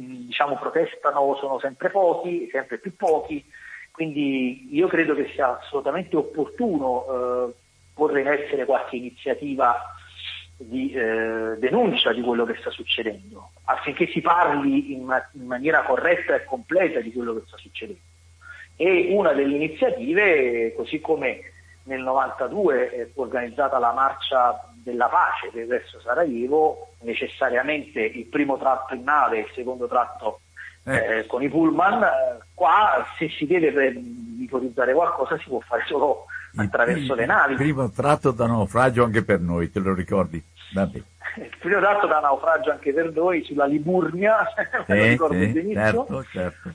protestano sono sempre pochi, sempre più pochi, quindi io credo che sia assolutamente opportuno porre in essere qualche iniziativa di denuncia di quello che sta succedendo, affinché si parli in maniera corretta e completa di quello che sta succedendo. E una delle iniziative, così come nel 92 fu organizzata la marcia della pace verso Sarajevo, necessariamente il primo tratto in nave, il secondo tratto con i pullman, qua se si deve ipotizzare qualcosa si può fare solo attraverso le navi. Il primo tratto da naufragio anche per noi, te lo ricordi? Vabbè. Il primo tratto da naufragio anche per noi sulla Liburnia, me lo ricordo benissimo. Certo.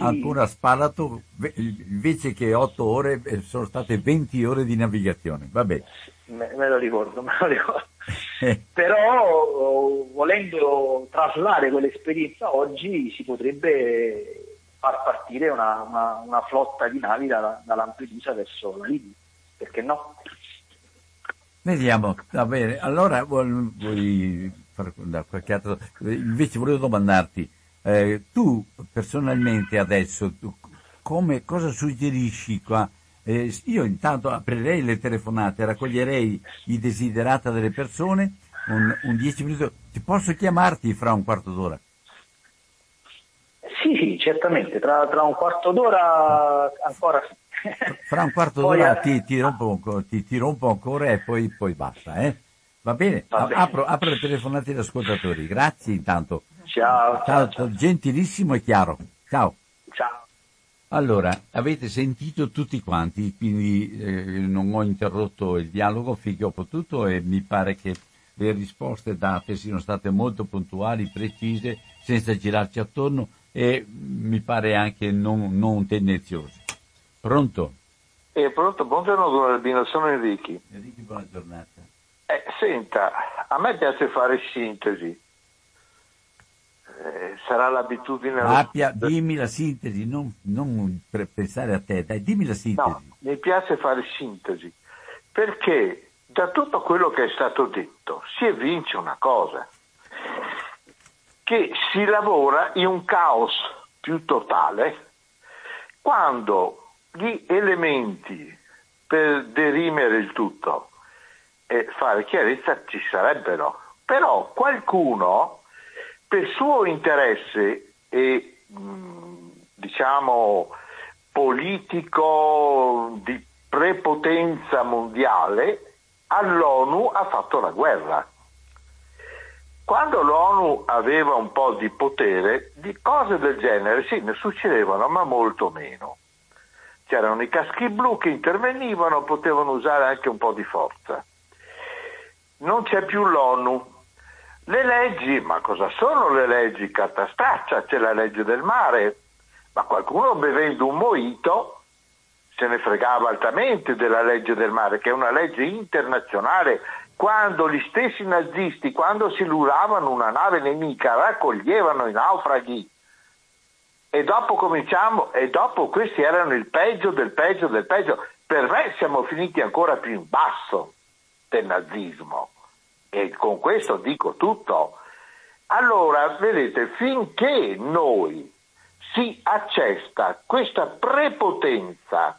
Ancora sparato, invece che 8 ore sono state 20 ore di navigazione. Vabbè. Me lo ricordo. Però volendo traslare quell'esperienza oggi si potrebbe far partire una flotta di navi da Lampedusa verso la Libia, perché no? Vediamo, va bene. Allora vuoi fare qualche altro? Invece volevo domandarti, tu personalmente adesso cosa suggerisci qua? Io intanto aprirei le telefonate, raccoglierei i desiderata delle persone, un 10 minuti. Ti posso chiamarti fra un quarto d'ora? Sì, certamente, tra un quarto d'ora ancora. Fra un quarto d'ora ti rompo ancora e poi basta, Va bene? Apro le telefonate agli ascoltatori. Grazie intanto. Ciao. Gentilissimo e chiaro. Ciao. Allora, avete sentito tutti quanti, quindi non ho interrotto il dialogo finché ho potuto, e mi pare che le risposte date siano state molto puntuali, precise, senza girarci attorno, e mi pare anche non tendenziose. Pronto? Pronto, buongiorno Don Albino, sono Enrico. Enrico, buona giornata. Senta, a me piace fare sintesi. Sarà l'abitudine... Appia, dimmi la sintesi, non pensare a te, dai, dimmi la sintesi. No, mi piace fare sintesi, perché da tutto quello che è stato detto si evince una cosa, che si lavora in un caos più totale, quando gli elementi per derimere il tutto e fare chiarezza ci sarebbero, però qualcuno... per suo interesse e politico di prepotenza mondiale, all'ONU ha fatto la guerra. Quando l'ONU aveva un po' di potere, di cose del genere sì, ne succedevano, ma molto meno. C'erano i caschi blu che intervenivano, potevano usare anche un po' di forza. Non c'è più l'ONU. Le leggi, ma cosa sono le leggi? Cartastraccia, c'è la legge del mare, ma qualcuno bevendo un mojito se ne fregava altamente della legge del mare, che è una legge internazionale, quando gli stessi nazisti, quando si luravano una nave nemica, raccoglievano i naufraghi, e dopo questi erano il peggio del peggio del peggio. Per me siamo finiti ancora più in basso del nazismo. E con questo dico tutto. Allora, vedete, finché noi si accesta questa prepotenza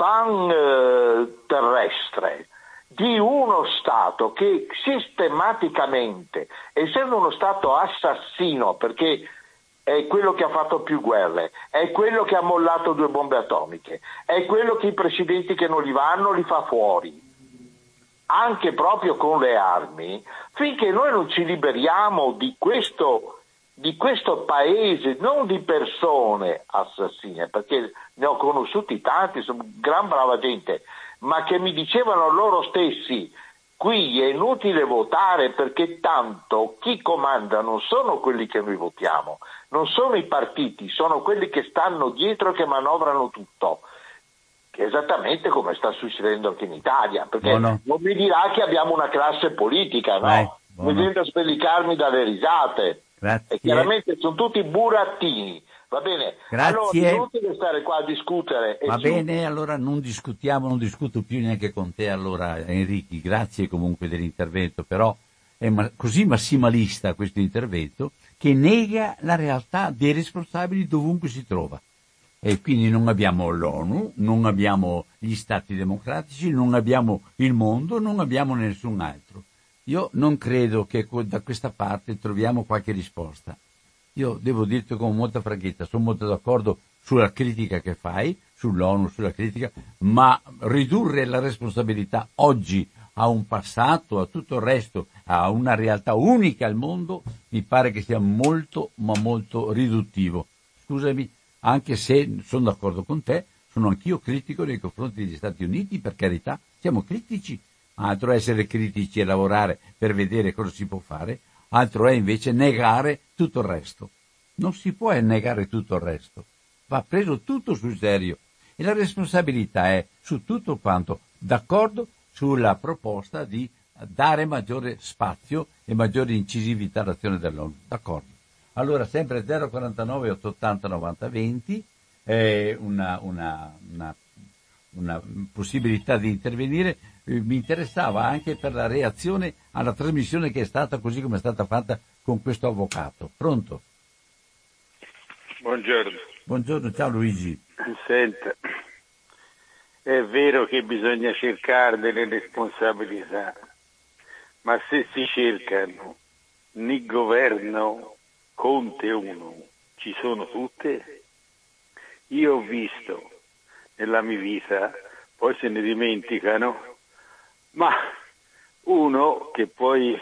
pan terrestre di uno Stato che sistematicamente, essendo uno Stato assassino, perché è quello che ha fatto più guerre, è quello che ha mollato 2 bombe atomiche, è quello che i presidenti che non li vanno li fa fuori, anche proprio con le armi, finché noi non ci liberiamo di questo paese, non di persone assassine, perché ne ho conosciuti tanti, sono gran brava gente, ma che mi dicevano loro stessi: qui è inutile votare perché tanto chi comanda non sono quelli che noi votiamo, non sono i partiti, sono quelli che stanno dietro e che manovrano tutto. Esattamente come sta succedendo anche in Italia, perché non mi dirà che abbiamo una classe politica, no? Mi viene a spellicarmi dalle risate. Grazie. E chiaramente sono tutti burattini, va bene? Grazie. Allora è inutile stare qua a discutere. Bene, allora non discuto più neanche con te, allora, Enrichi. Grazie comunque dell'intervento, però è così massimalista questo intervento che nega la realtà dei responsabili dovunque si trova. E quindi non abbiamo l'ONU, non abbiamo gli Stati democratici, non abbiamo il mondo, non abbiamo nessun altro. Io non credo che da questa parte troviamo qualche risposta. Io devo dirti con molta franchezza, sono molto d'accordo sulla critica che fai, sull'ONU, sulla critica, ma ridurre la responsabilità oggi a un passato, a tutto il resto, a una realtà unica al mondo, mi pare che sia molto, ma molto riduttivo. Scusami. Anche se sono d'accordo con te, sono anch'io critico nei confronti degli Stati Uniti, per carità, siamo critici. Altro è essere critici e lavorare per vedere cosa si può fare, altro è invece negare tutto il resto. Non si può negare tutto il resto, va preso tutto sul serio. E la responsabilità è su tutto quanto. D'accordo sulla proposta di dare maggiore spazio e maggiore incisività all'azione dell'ONU, d'accordo. Allora, sempre 049 880 90 20, una possibilità di intervenire. Mi interessava anche per la reazione alla trasmissione che è stata così come è stata fatta con questo avvocato. Pronto? Buongiorno. Buongiorno, ciao Luigi. Senta, è vero che bisogna cercare delle responsabilità, ma se si cercano nel governo Conte 1 ci sono tutte. Io ho visto nella mia vita, poi se ne dimenticano, ma uno che poi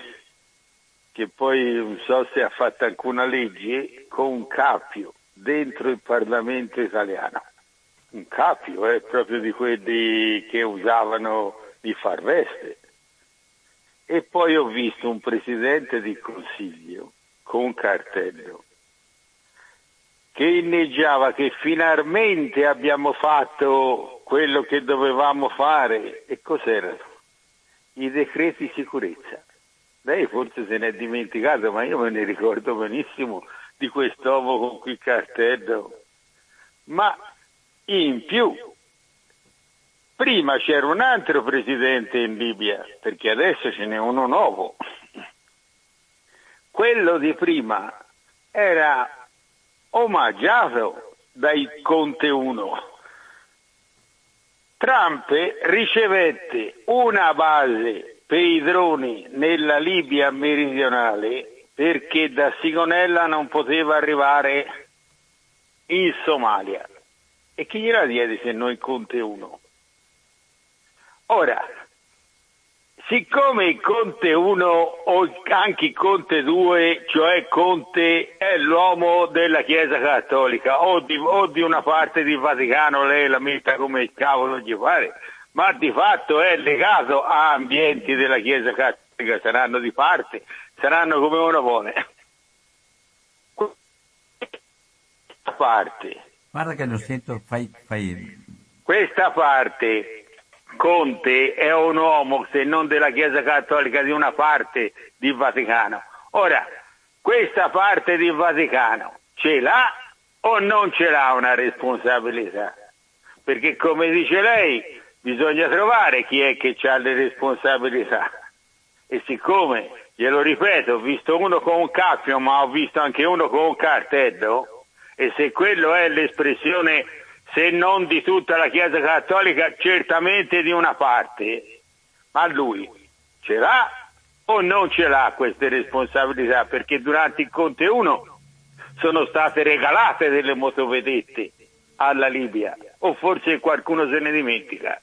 non so se ha fatto alcuna legge con un cappio dentro il Parlamento italiano, un cappio proprio di quelli che usavano di far veste. E poi ho visto un presidente del Consiglio con un cartello che inneggiava che finalmente abbiamo fatto quello che dovevamo fare. E cos'erano? I decreti sicurezza. Lei forse se ne è dimenticato, ma io me ne ricordo benissimo di quest'uomo con quel cartello. Ma in più, prima c'era un altro presidente in Libia, perché adesso ce n'è uno nuovo. Quello di prima era omaggiato dai Conte 1. Trump ricevette una base per i droni nella Libia meridionale perché da Sigonella non poteva arrivare in Somalia. E chi gliela diede se non il Conte 1? Ora, siccome il Conte 1 o anche il Conte 2, cioè Conte è l'uomo della Chiesa Cattolica o di una parte del Vaticano, lei la metta come il cavolo gli pare, ma di fatto è legato a ambienti della Chiesa Cattolica, saranno di parte, saranno come uno vuole. Parte. Guarda che lo sento, fai. Questa parte. Conte è un uomo, se non della Chiesa Cattolica, di una parte di Vaticano. Ora, questa parte di Vaticano ce l'ha o non ce l'ha una responsabilità? Perché come dice lei, bisogna trovare chi è che ha le responsabilità. E siccome, glielo ripeto, ho visto uno con un cappio, ma ho visto anche uno con un cartello, e se quello è l'espressione se non di tutta la Chiesa Cattolica, certamente di una parte. Ma lui ce l'ha o non ce l'ha queste responsabilità? Perché durante il Conte 1 sono state regalate delle motovedette alla Libia, o forse qualcuno se ne dimentica.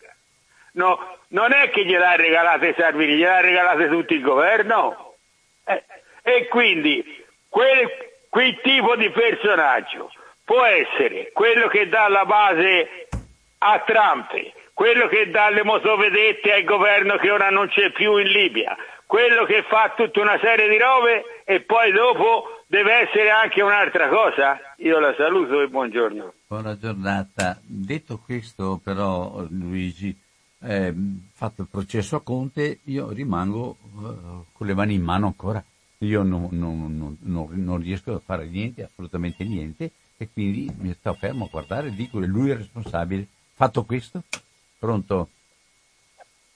No, non è che gliel'ha regalate Salvini, gliel'ha regalate tutto il governo. E quindi quel tipo di personaggio può essere quello che dà la base a Trump, quello che dà le motovedette al governo che ora non c'è più in Libia, quello che fa tutta una serie di robe e poi dopo deve essere anche un'altra cosa. Io la saluto e buongiorno. Buona giornata. Detto questo però, Luigi, fatto il processo a Conte, io rimango con le mani in mano ancora. Io non riesco a fare niente, assolutamente niente, e quindi mi sto fermo a guardare e dico che lui è responsabile. Fatto questo? Pronto?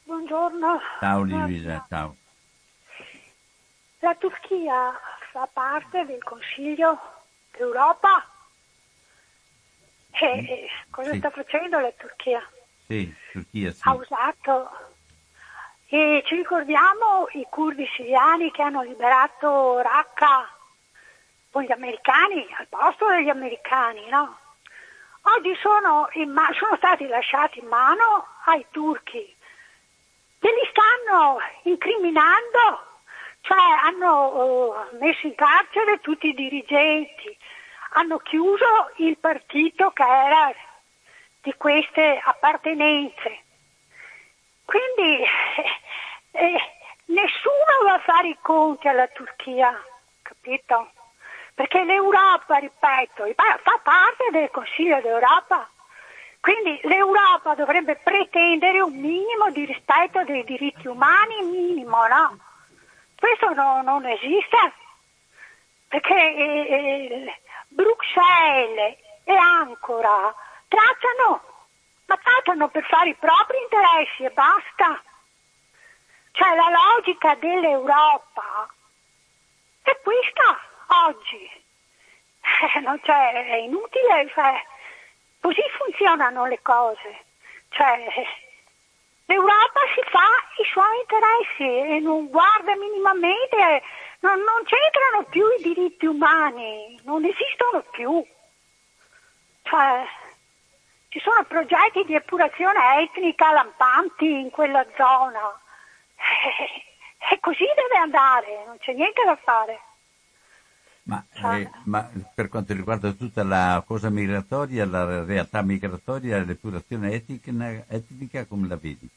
Buongiorno. Ciao Livia, ciao. La Turchia fa parte del Consiglio d'Europa? E cosa sta facendo la Turchia? Sì, Turchia sì. Ha usato. E ci ricordiamo i curdi siriani che hanno liberato Raqqa con gli americani, al posto degli americani, no? Oggi sono stati lasciati in mano ai turchi, che li stanno incriminando, cioè hanno messo in carcere tutti i dirigenti, hanno chiuso il partito che era di queste appartenenze. Quindi nessuno va a fare i conti alla Turchia, capito? Perché l'Europa, ripeto, fa parte del Consiglio d'Europa, quindi l'Europa dovrebbe pretendere un minimo di rispetto dei diritti umani, minimo, no? Questo non esiste, perché Bruxelles e Ankara trattano per fare i propri interessi e basta. Cioè la logica dell'Europa è questa oggi. Non c'è, è inutile, cioè, così funzionano le cose. Cioè l'Europa si fa i suoi interessi e non guarda minimamente, non c'entrano più i diritti umani, non esistono più. Cioè ci sono progetti di epurazione etnica lampanti in quella zona e così deve andare, non c'è niente da fare. Ma per quanto riguarda tutta la cosa migratoria, la realtà migratoria, l'epurazione etnica, come la vedi?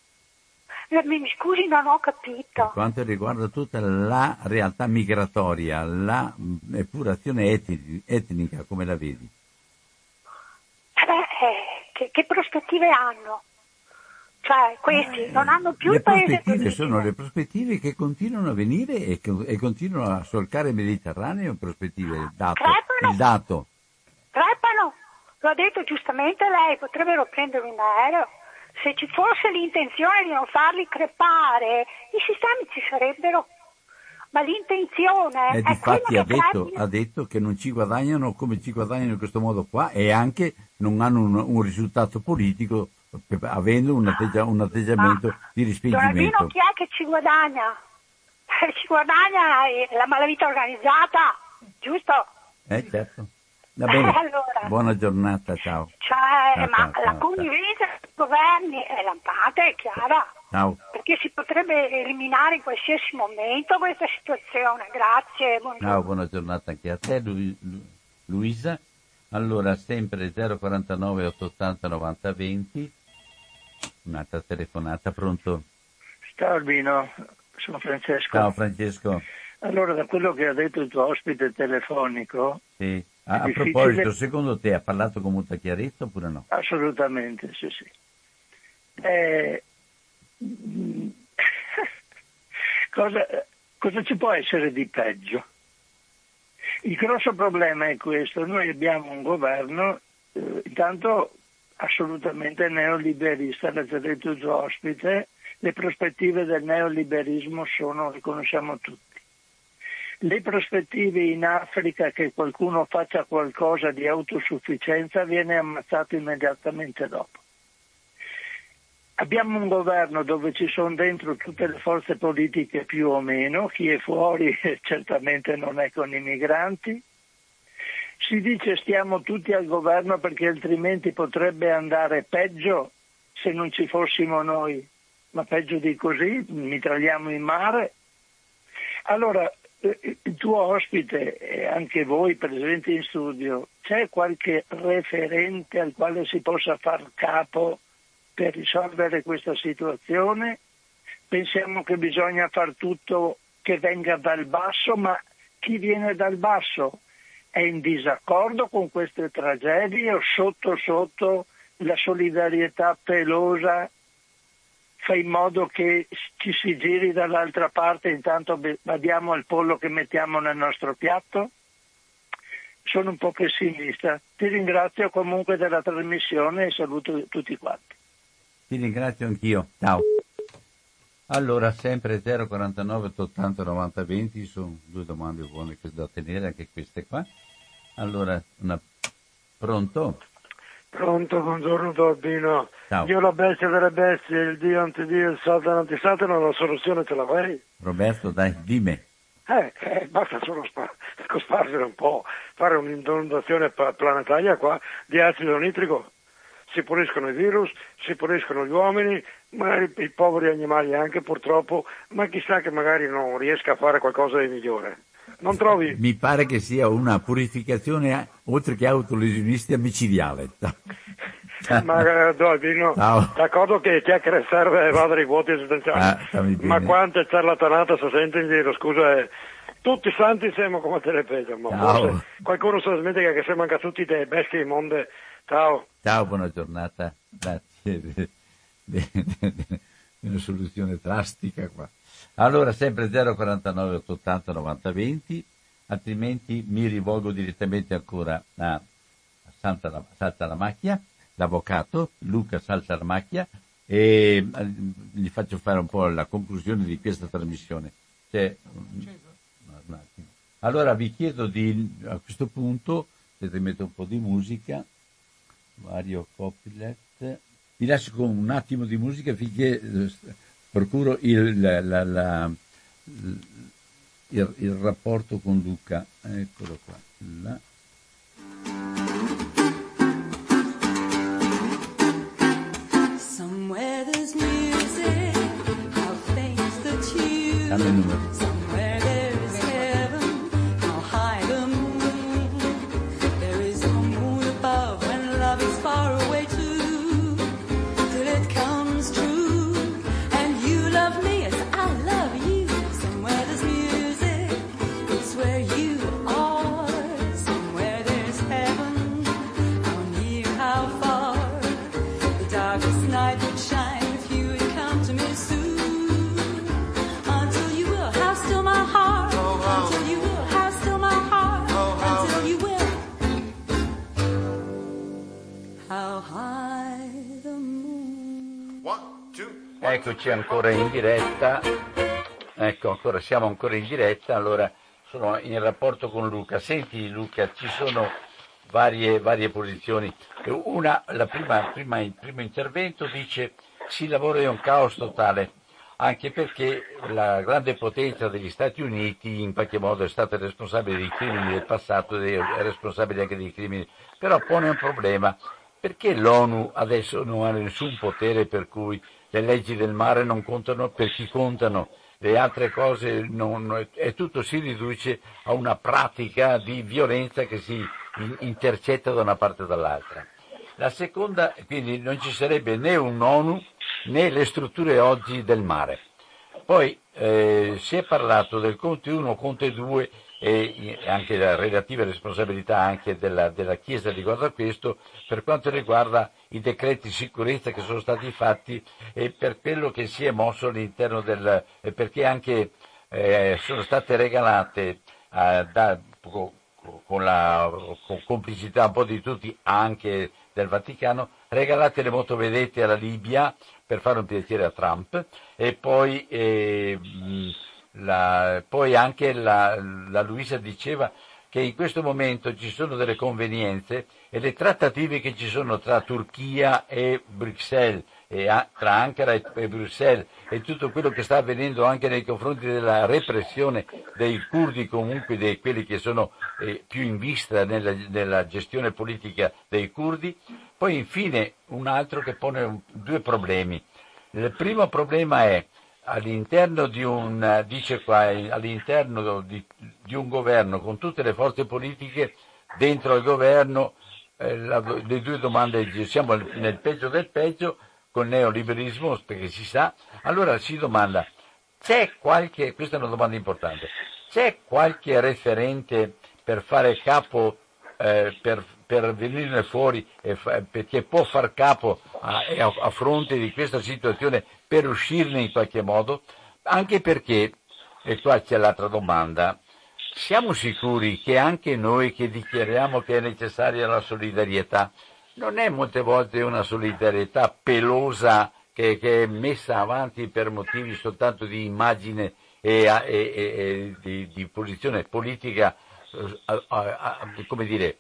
Mi scusi, non ho capito. Per quanto riguarda tutta la realtà migratoria, la epurazione etnica, come la vedi? Che prospettive hanno? Cioè questi non hanno più il paese. Le prospettive sono le prospettive che continuano a venire e continuano a solcare il Mediterraneo, prospettive, il dato. Crepano, lo ha detto giustamente lei, potrebbero prendere un aereo. Se ci fosse l'intenzione di non farli crepare, i sistemi ci sarebbero. Ma l'intenzione è difatti ha detto che non ci guadagnano come ci guadagnano in questo modo qua, e anche non hanno un risultato politico avendo un atteggiamento di rispingimento. Chi è che ci guadagna? Ci guadagna la malavita organizzata, giusto? Certo. Va bene. Allora, buona giornata, ciao. Cioè, ciao, la convivenza dei governi è lampante, è chiara. Ciao. Perché si potrebbe eliminare in qualsiasi momento questa situazione. Grazie. Ciao, buona giornata anche a te, Luisa. Allora, sempre 049 880 90 20. Un'altra telefonata, pronto? Ciao Albino, sono Francesco. Ciao Francesco. Allora, da quello che ha detto il tuo ospite telefonico... Sì. A proposito, secondo te ha parlato con molta chiarezza oppure no? Assolutamente, sì, sì. Cosa ci può essere di peggio? Il grosso problema è questo: noi abbiamo un governo intanto assolutamente neoliberista, l'ha già detto il tuo ospite, le prospettive del neoliberismo sono, le conosciamo tutti. Le prospettive in Africa che qualcuno faccia qualcosa di autosufficienza viene ammazzato immediatamente dopo. Abbiamo un governo dove ci sono dentro tutte le forze politiche più o meno, chi è fuori certamente non è con i migranti. Si dice stiamo tutti al governo perché altrimenti potrebbe andare peggio se non ci fossimo noi, ma peggio di così, mitragliamo in mare. Allora, il tuo ospite e anche voi presenti in studio, c'è qualche referente al quale si possa far capo per risolvere questa situazione? Pensiamo che bisogna far tutto che venga dal basso, ma chi viene dal basso è in disaccordo con queste tragedie o sotto sotto la solidarietà pelosa fa in modo che ci si giri dall'altra parte, intanto badiamo al pollo che mettiamo nel nostro piatto? Sono un po' pessimista. Ti ringrazio comunque della trasmissione e saluto tutti quanti. Ti ringrazio anch'io. Ciao. Allora, sempre 049 80 90 20, sono due domande buone da tenere anche queste qua. Allora, pronto? Pronto, buongiorno Torbino. Ciao. Dio la bestia delle bestie, il Dio antidio, il Satana antisatana, la soluzione te l'avrai? Roberto, dai, dimmi. Basta solo cospargere un po', fare un'inondazione planetaria qua di acido nitrico. Si puliscono i virus, si puliscono gli uomini, ma i poveri animali anche purtroppo, ma chissà che magari non riesca a fare qualcosa di migliore. Non trovi? Mi pare che sia una purificazione oltre che autolesionista micidiale. Ma Dovino, d'accordo che chiacchiere serve e vada ai vuoti esistenziali, ma quante ciarlatanate si sente in giro, scusa, tutti santi siamo come te le pesa, ma forse qualcuno si dimentica che siamo anche tutti dei bestie immonde. Ciao. Ciao, buona giornata. Grazie. Una soluzione drastica qua. Allora, sempre 049 880 90 20, altrimenti mi rivolgo direttamente ancora a Saltalamacchia, l'avvocato Luca Saltalamacchia, e gli faccio fare un po' la conclusione di questa trasmissione. Allora vi chiedo a questo punto, se ti metto un po' di musica, Mario Copillet, vi lascio con un attimo di musica finché procuro il rapporto con Luca. Eccolo qua. Là. Somewhere there's music, how faint's the tune. Somewhere there is heaven, how high the moon. There is no moon above when love is far away too. Till it comes true. Eccoci ancora in diretta, siamo ancora in diretta, allora sono in rapporto con Luca. Senti Luca, ci sono varie posizioni. Il primo intervento dice si lavora in un caos totale, anche perché la grande potenza degli Stati Uniti in qualche modo è stata responsabile dei crimini del passato e è responsabile anche dei crimini, però pone un problema. Perché l'ONU adesso non ha nessun potere per cui le leggi del mare non contano per chi contano, le altre cose e tutto si riduce a una pratica di violenza che si intercetta da una parte e dall'altra. La seconda, quindi non ci sarebbe né un'ONU né le strutture oggi del mare. Poi si è parlato del Conte 1, Conte 2 e anche la relativa responsabilità anche della Chiesa riguardo a questo, per quanto riguarda i decreti di sicurezza che sono stati fatti e per quello che si è mosso all'interno perché anche sono state regalate con la complicità un po' di tutti, anche del Vaticano, regalate le motovedette alla Libia per fare un piacere a Trump, e poi Poi anche la Luisa diceva che in questo momento ci sono delle convenienze e le trattative che ci sono tra Turchia e Bruxelles, tra Ankara e Bruxelles, e tutto quello che sta avvenendo anche nei confronti della repressione dei curdi, comunque di quelli che sono più in vista nella gestione politica dei curdi. Poi infine un altro che pone due problemi. Il primo problema è all'interno di un governo con tutte le forze politiche dentro al governo, le due domande, siamo nel peggio del peggio col neoliberismo, perché si sa, allora si domanda, questa è una domanda importante, c'è qualche referente per fare capo, per venirne fuori, perché può far capo a fronte di questa situazione, per uscirne in qualche modo, anche perché, e qua c'è l'altra domanda, siamo sicuri che anche noi che dichiariamo che è necessaria la solidarietà, non è molte volte una solidarietà pelosa che è messa avanti per motivi soltanto di immagine e di posizione politica, come dire,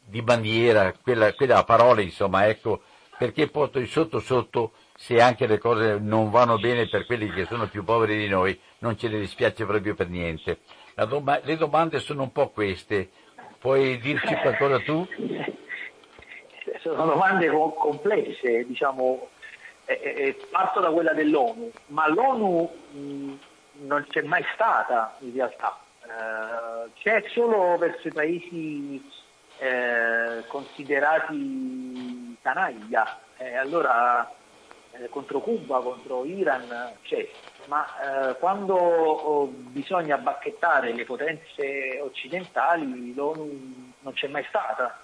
di bandiera, quella a parole, insomma, ecco, perché poi sotto, se anche le cose non vanno bene per quelli che sono più poveri di noi, non ce ne dispiace proprio per niente. Le domande sono un po' queste, puoi dirci qualcosa tu? Sono domande complesse, diciamo, parto da quella dell'ONU, ma l'ONU non c'è mai stata in realtà, c'è solo verso i paesi considerati canaglia, allora contro Cuba, contro Iran c'è, ma quando bisogna bacchettare le potenze occidentali l'ONU non c'è mai stata.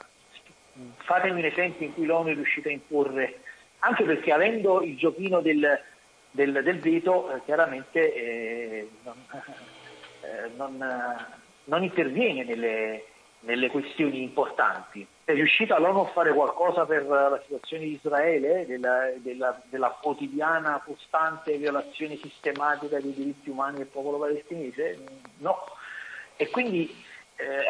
Fatemi un esempio in cui l'ONU è riuscita a imporre, anche perché avendo il giochino del veto, chiaramente non interviene nelle questioni importanti. È riuscita l'ONU a fare qualcosa per la situazione di Israele, della quotidiana costante violazione sistematica dei diritti umani del popolo palestinese? No. E quindi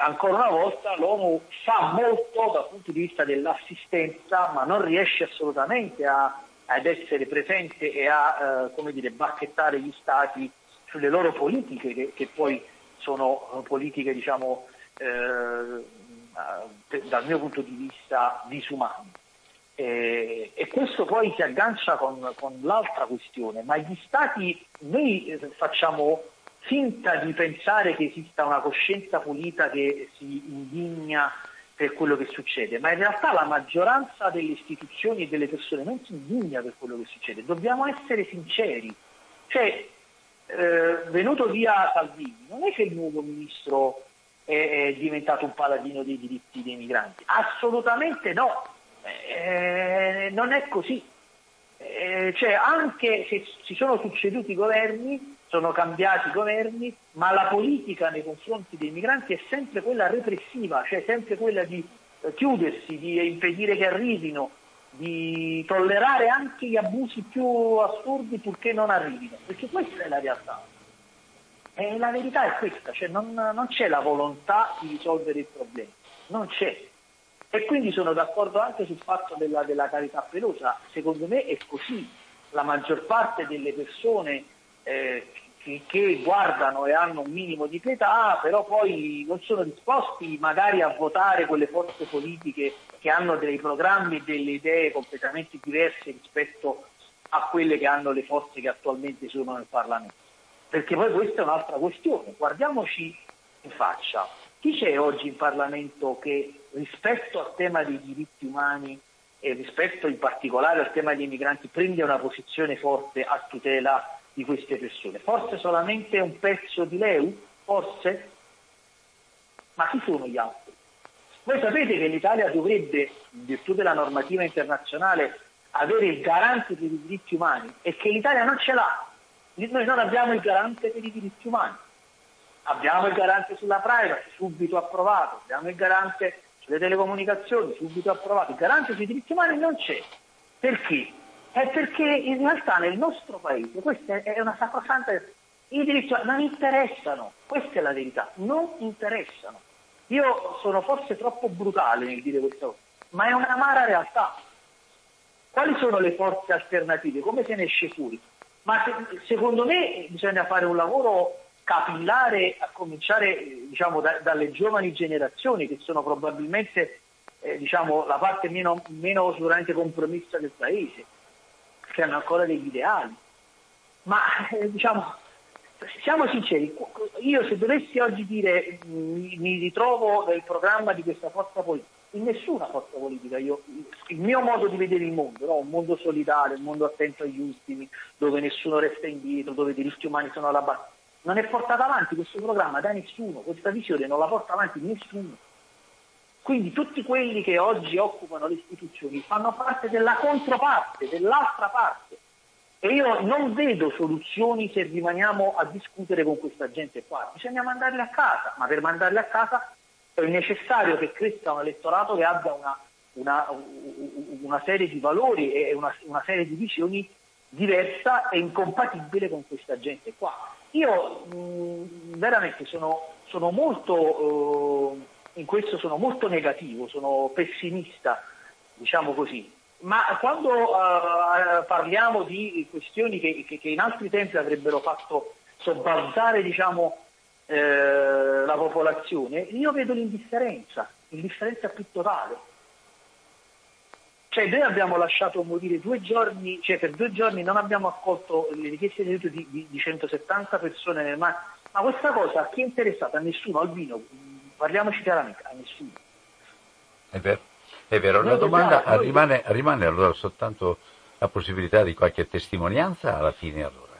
ancora una volta l'ONU fa molto dal punto di vista dell'assistenza, ma non riesce assolutamente ad essere presente e a bacchettare gli stati sulle loro politiche, che poi sono politiche, diciamo, dal mio punto di vista disumani, e questo poi si aggancia con l'altra questione, ma gli stati, noi facciamo finta di pensare che esista una coscienza pulita che si indigna per quello che succede, ma in realtà la maggioranza delle istituzioni e delle persone non si indigna per quello che succede, dobbiamo essere sinceri, cioè venuto via Salvini non è che il nuovo ministro è diventato un paladino dei diritti dei migranti, assolutamente no, non è così, cioè anche se si sono succeduti i governi, sono cambiati i governi, ma la politica nei confronti dei migranti è sempre quella repressiva, cioè sempre quella di chiudersi, di impedire che arrivino, di tollerare anche gli abusi più assurdi purché non arrivino, perché questa è la realtà. E la verità è questa, cioè non c'è la volontà di risolvere il problema, non c'è. E quindi sono d'accordo anche sul fatto della carità pelosa, secondo me è così. La maggior parte delle persone che guardano e hanno un minimo di pietà, però poi non sono disposti magari a votare quelle forze politiche che hanno dei programmi e delle idee completamente diverse rispetto a quelle che hanno le forze che attualmente sono nel Parlamento. Perché poi questa è un'altra questione, guardiamoci in faccia, chi c'è oggi in Parlamento che rispetto al tema dei diritti umani e rispetto in particolare al tema dei migranti prende una posizione forte a tutela di queste persone? Forse solamente un pezzo di Leu? Forse? Ma chi sono gli altri? Voi sapete che l'Italia dovrebbe, in virtù della normativa internazionale, avere il garante per i diritti umani e che l'Italia non ce l'ha. Noi non abbiamo il garante per i diritti umani, abbiamo il garante sulla privacy, subito approvato, abbiamo il garante sulle telecomunicazioni, subito approvato, il garante sui diritti umani non c'è. Perché? È perché in realtà nel nostro paese questa è una sacrosanta I diritti umani non interessano, questa è la verità, non interessano. Io sono forse troppo brutale nel dire questo, ma è un'amara realtà. Quali sono le forze alternative? Come se ne esce fuori? Ma secondo me bisogna fare un lavoro capillare, a cominciare dalle giovani generazioni, che sono probabilmente la parte meno sicuramente compromessa del paese, che hanno ancora degli ideali. Ma siamo sinceri, io se dovessi oggi dire mi ritrovo nel programma di questa forza politica, in nessuna forza politica, il mio modo di vedere il mondo, no? Un mondo solidale, un mondo attento agli ultimi, dove nessuno resta indietro, dove i diritti umani sono alla base, non è portato avanti questo programma da nessuno, questa visione non la porta avanti nessuno. Quindi tutti quelli che oggi occupano le istituzioni fanno parte della controparte, dell'altra parte. E io non vedo soluzioni se rimaniamo a discutere con questa gente qua. Bisogna mandarli a casa, ma per mandarli a casa è necessario che cresca un elettorato che abbia una serie di valori e una serie di visioni diversa e incompatibile con questa gente qua. Io veramente sono molto, in questo sono molto negativo, sono pessimista, diciamo così. Ma quando parliamo di questioni che in altri tempi avrebbero fatto sobbalzare la popolazione, io vedo l'indifferenza più totale. Cioè noi abbiamo lasciato morire 2 giorni, cioè per 2 giorni non abbiamo accolto le richieste di aiuto di 170 persone nel mare. Ma questa cosa a chi è interessata? A nessuno, Albino, parliamoci chiaramente, a nessuno. È vero. È vero, la domanda rimane allora soltanto la possibilità di qualche testimonianza alla fine allora?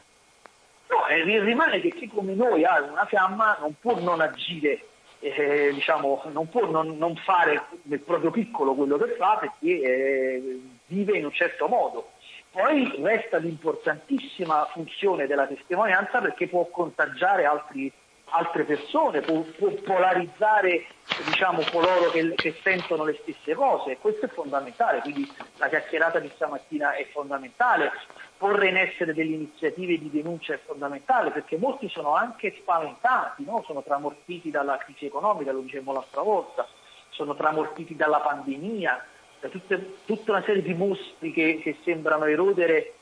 No, rimane che chi come noi ha una fiamma non può non agire, non può non fare nel proprio piccolo quello che fa, perché vive in un certo modo. Poi resta l'importantissima funzione della testimonianza, perché può contagiare altre persone, può polarizzare coloro che sentono le stesse cose, e questo è fondamentale. Quindi la chiacchierata di stamattina è fondamentale, porre in essere delle iniziative di denuncia è fondamentale, perché molti sono anche spaventati, no? Sono tramortiti dalla crisi economica, lo dicevamo l'altra volta, sono tramortiti dalla pandemia, da tutta una serie di mostri che sembrano erodere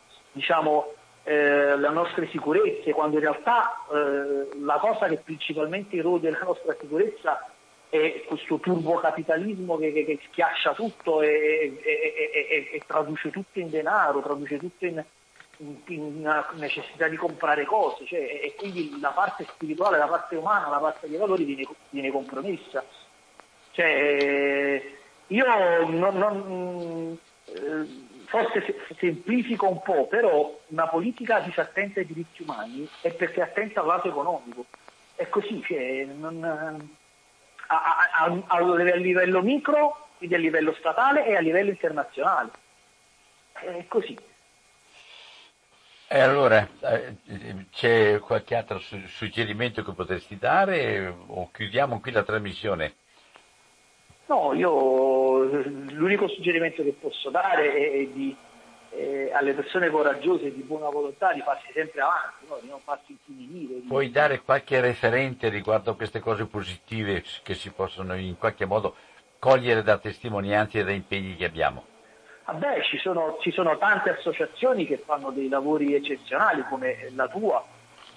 le nostre sicurezze, quando in realtà la cosa che principalmente erode la nostra sicurezza è questo turbocapitalismo che schiaccia tutto e traduce tutto in denaro, traduce tutto in necessità di comprare cose, e quindi la parte spirituale, la parte umana, la parte dei valori viene compromessa. Io forse semplifico un po', però una politica disattenta ai diritti umani è perché è attenta al lato economico. È così, a livello micro, quindi a livello statale e a livello internazionale. È così. E allora, c'è qualche altro suggerimento che potresti dare o chiudiamo qui la trasmissione? No, l'unico suggerimento che posso dare è alle persone coraggiose e di buona volontà di farsi sempre avanti, no? Di non farsi intimidire. Puoi dare qualche referente riguardo a queste cose positive che si possono in qualche modo cogliere da testimonianze e da impegni che abbiamo? Vabbè, ci sono tante associazioni che fanno dei lavori eccezionali come la tua.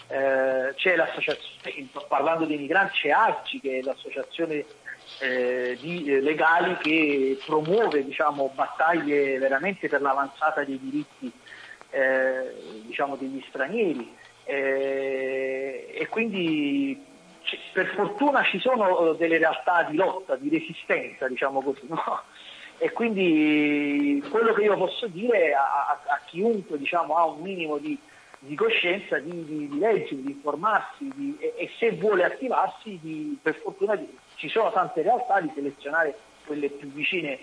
C'è l'associazione, parlando dei migranti, c'è ACI, che è l'associazione di legali che promuove battaglie veramente per l'avanzata dei diritti degli stranieri, e quindi per fortuna ci sono delle realtà di lotta, di resistenza, no? E quindi quello che io posso dire a chiunque ha un minimo di coscienza, di leggere, di informarsi, e se vuole attivarsi, per fortuna ci sono tante realtà, di selezionare quelle più vicine,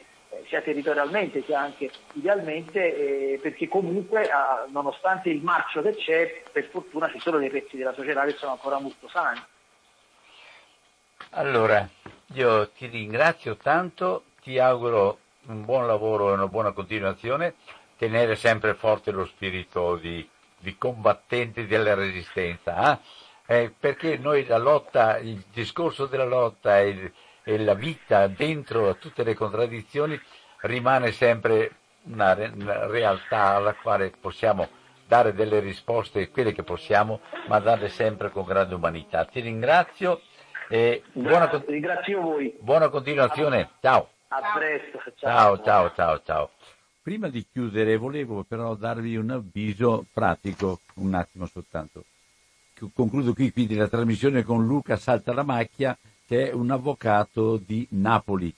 sia territorialmente sia anche idealmente, perché comunque nonostante il marcio che c'è, per fortuna ci sono dei pezzi della società che sono ancora molto sani. Allora, io ti ringrazio tanto, ti auguro un buon lavoro e una buona continuazione, tenere sempre forte lo spirito di di combattenti della resistenza, perché noi la lotta, il discorso della lotta e la vita dentro a tutte le contraddizioni rimane sempre una realtà alla quale possiamo dare delle risposte, quelle che possiamo, ma darle sempre con grande umanità. Ti ringrazio e ringrazio voi. Buona continuazione, ciao. A presto, ciao. Ciao. Prima di chiudere volevo però darvi un avviso pratico, un attimo soltanto. Concludo qui quindi la trasmissione con Luca Saltalamacchia, che è un avvocato di Napoli.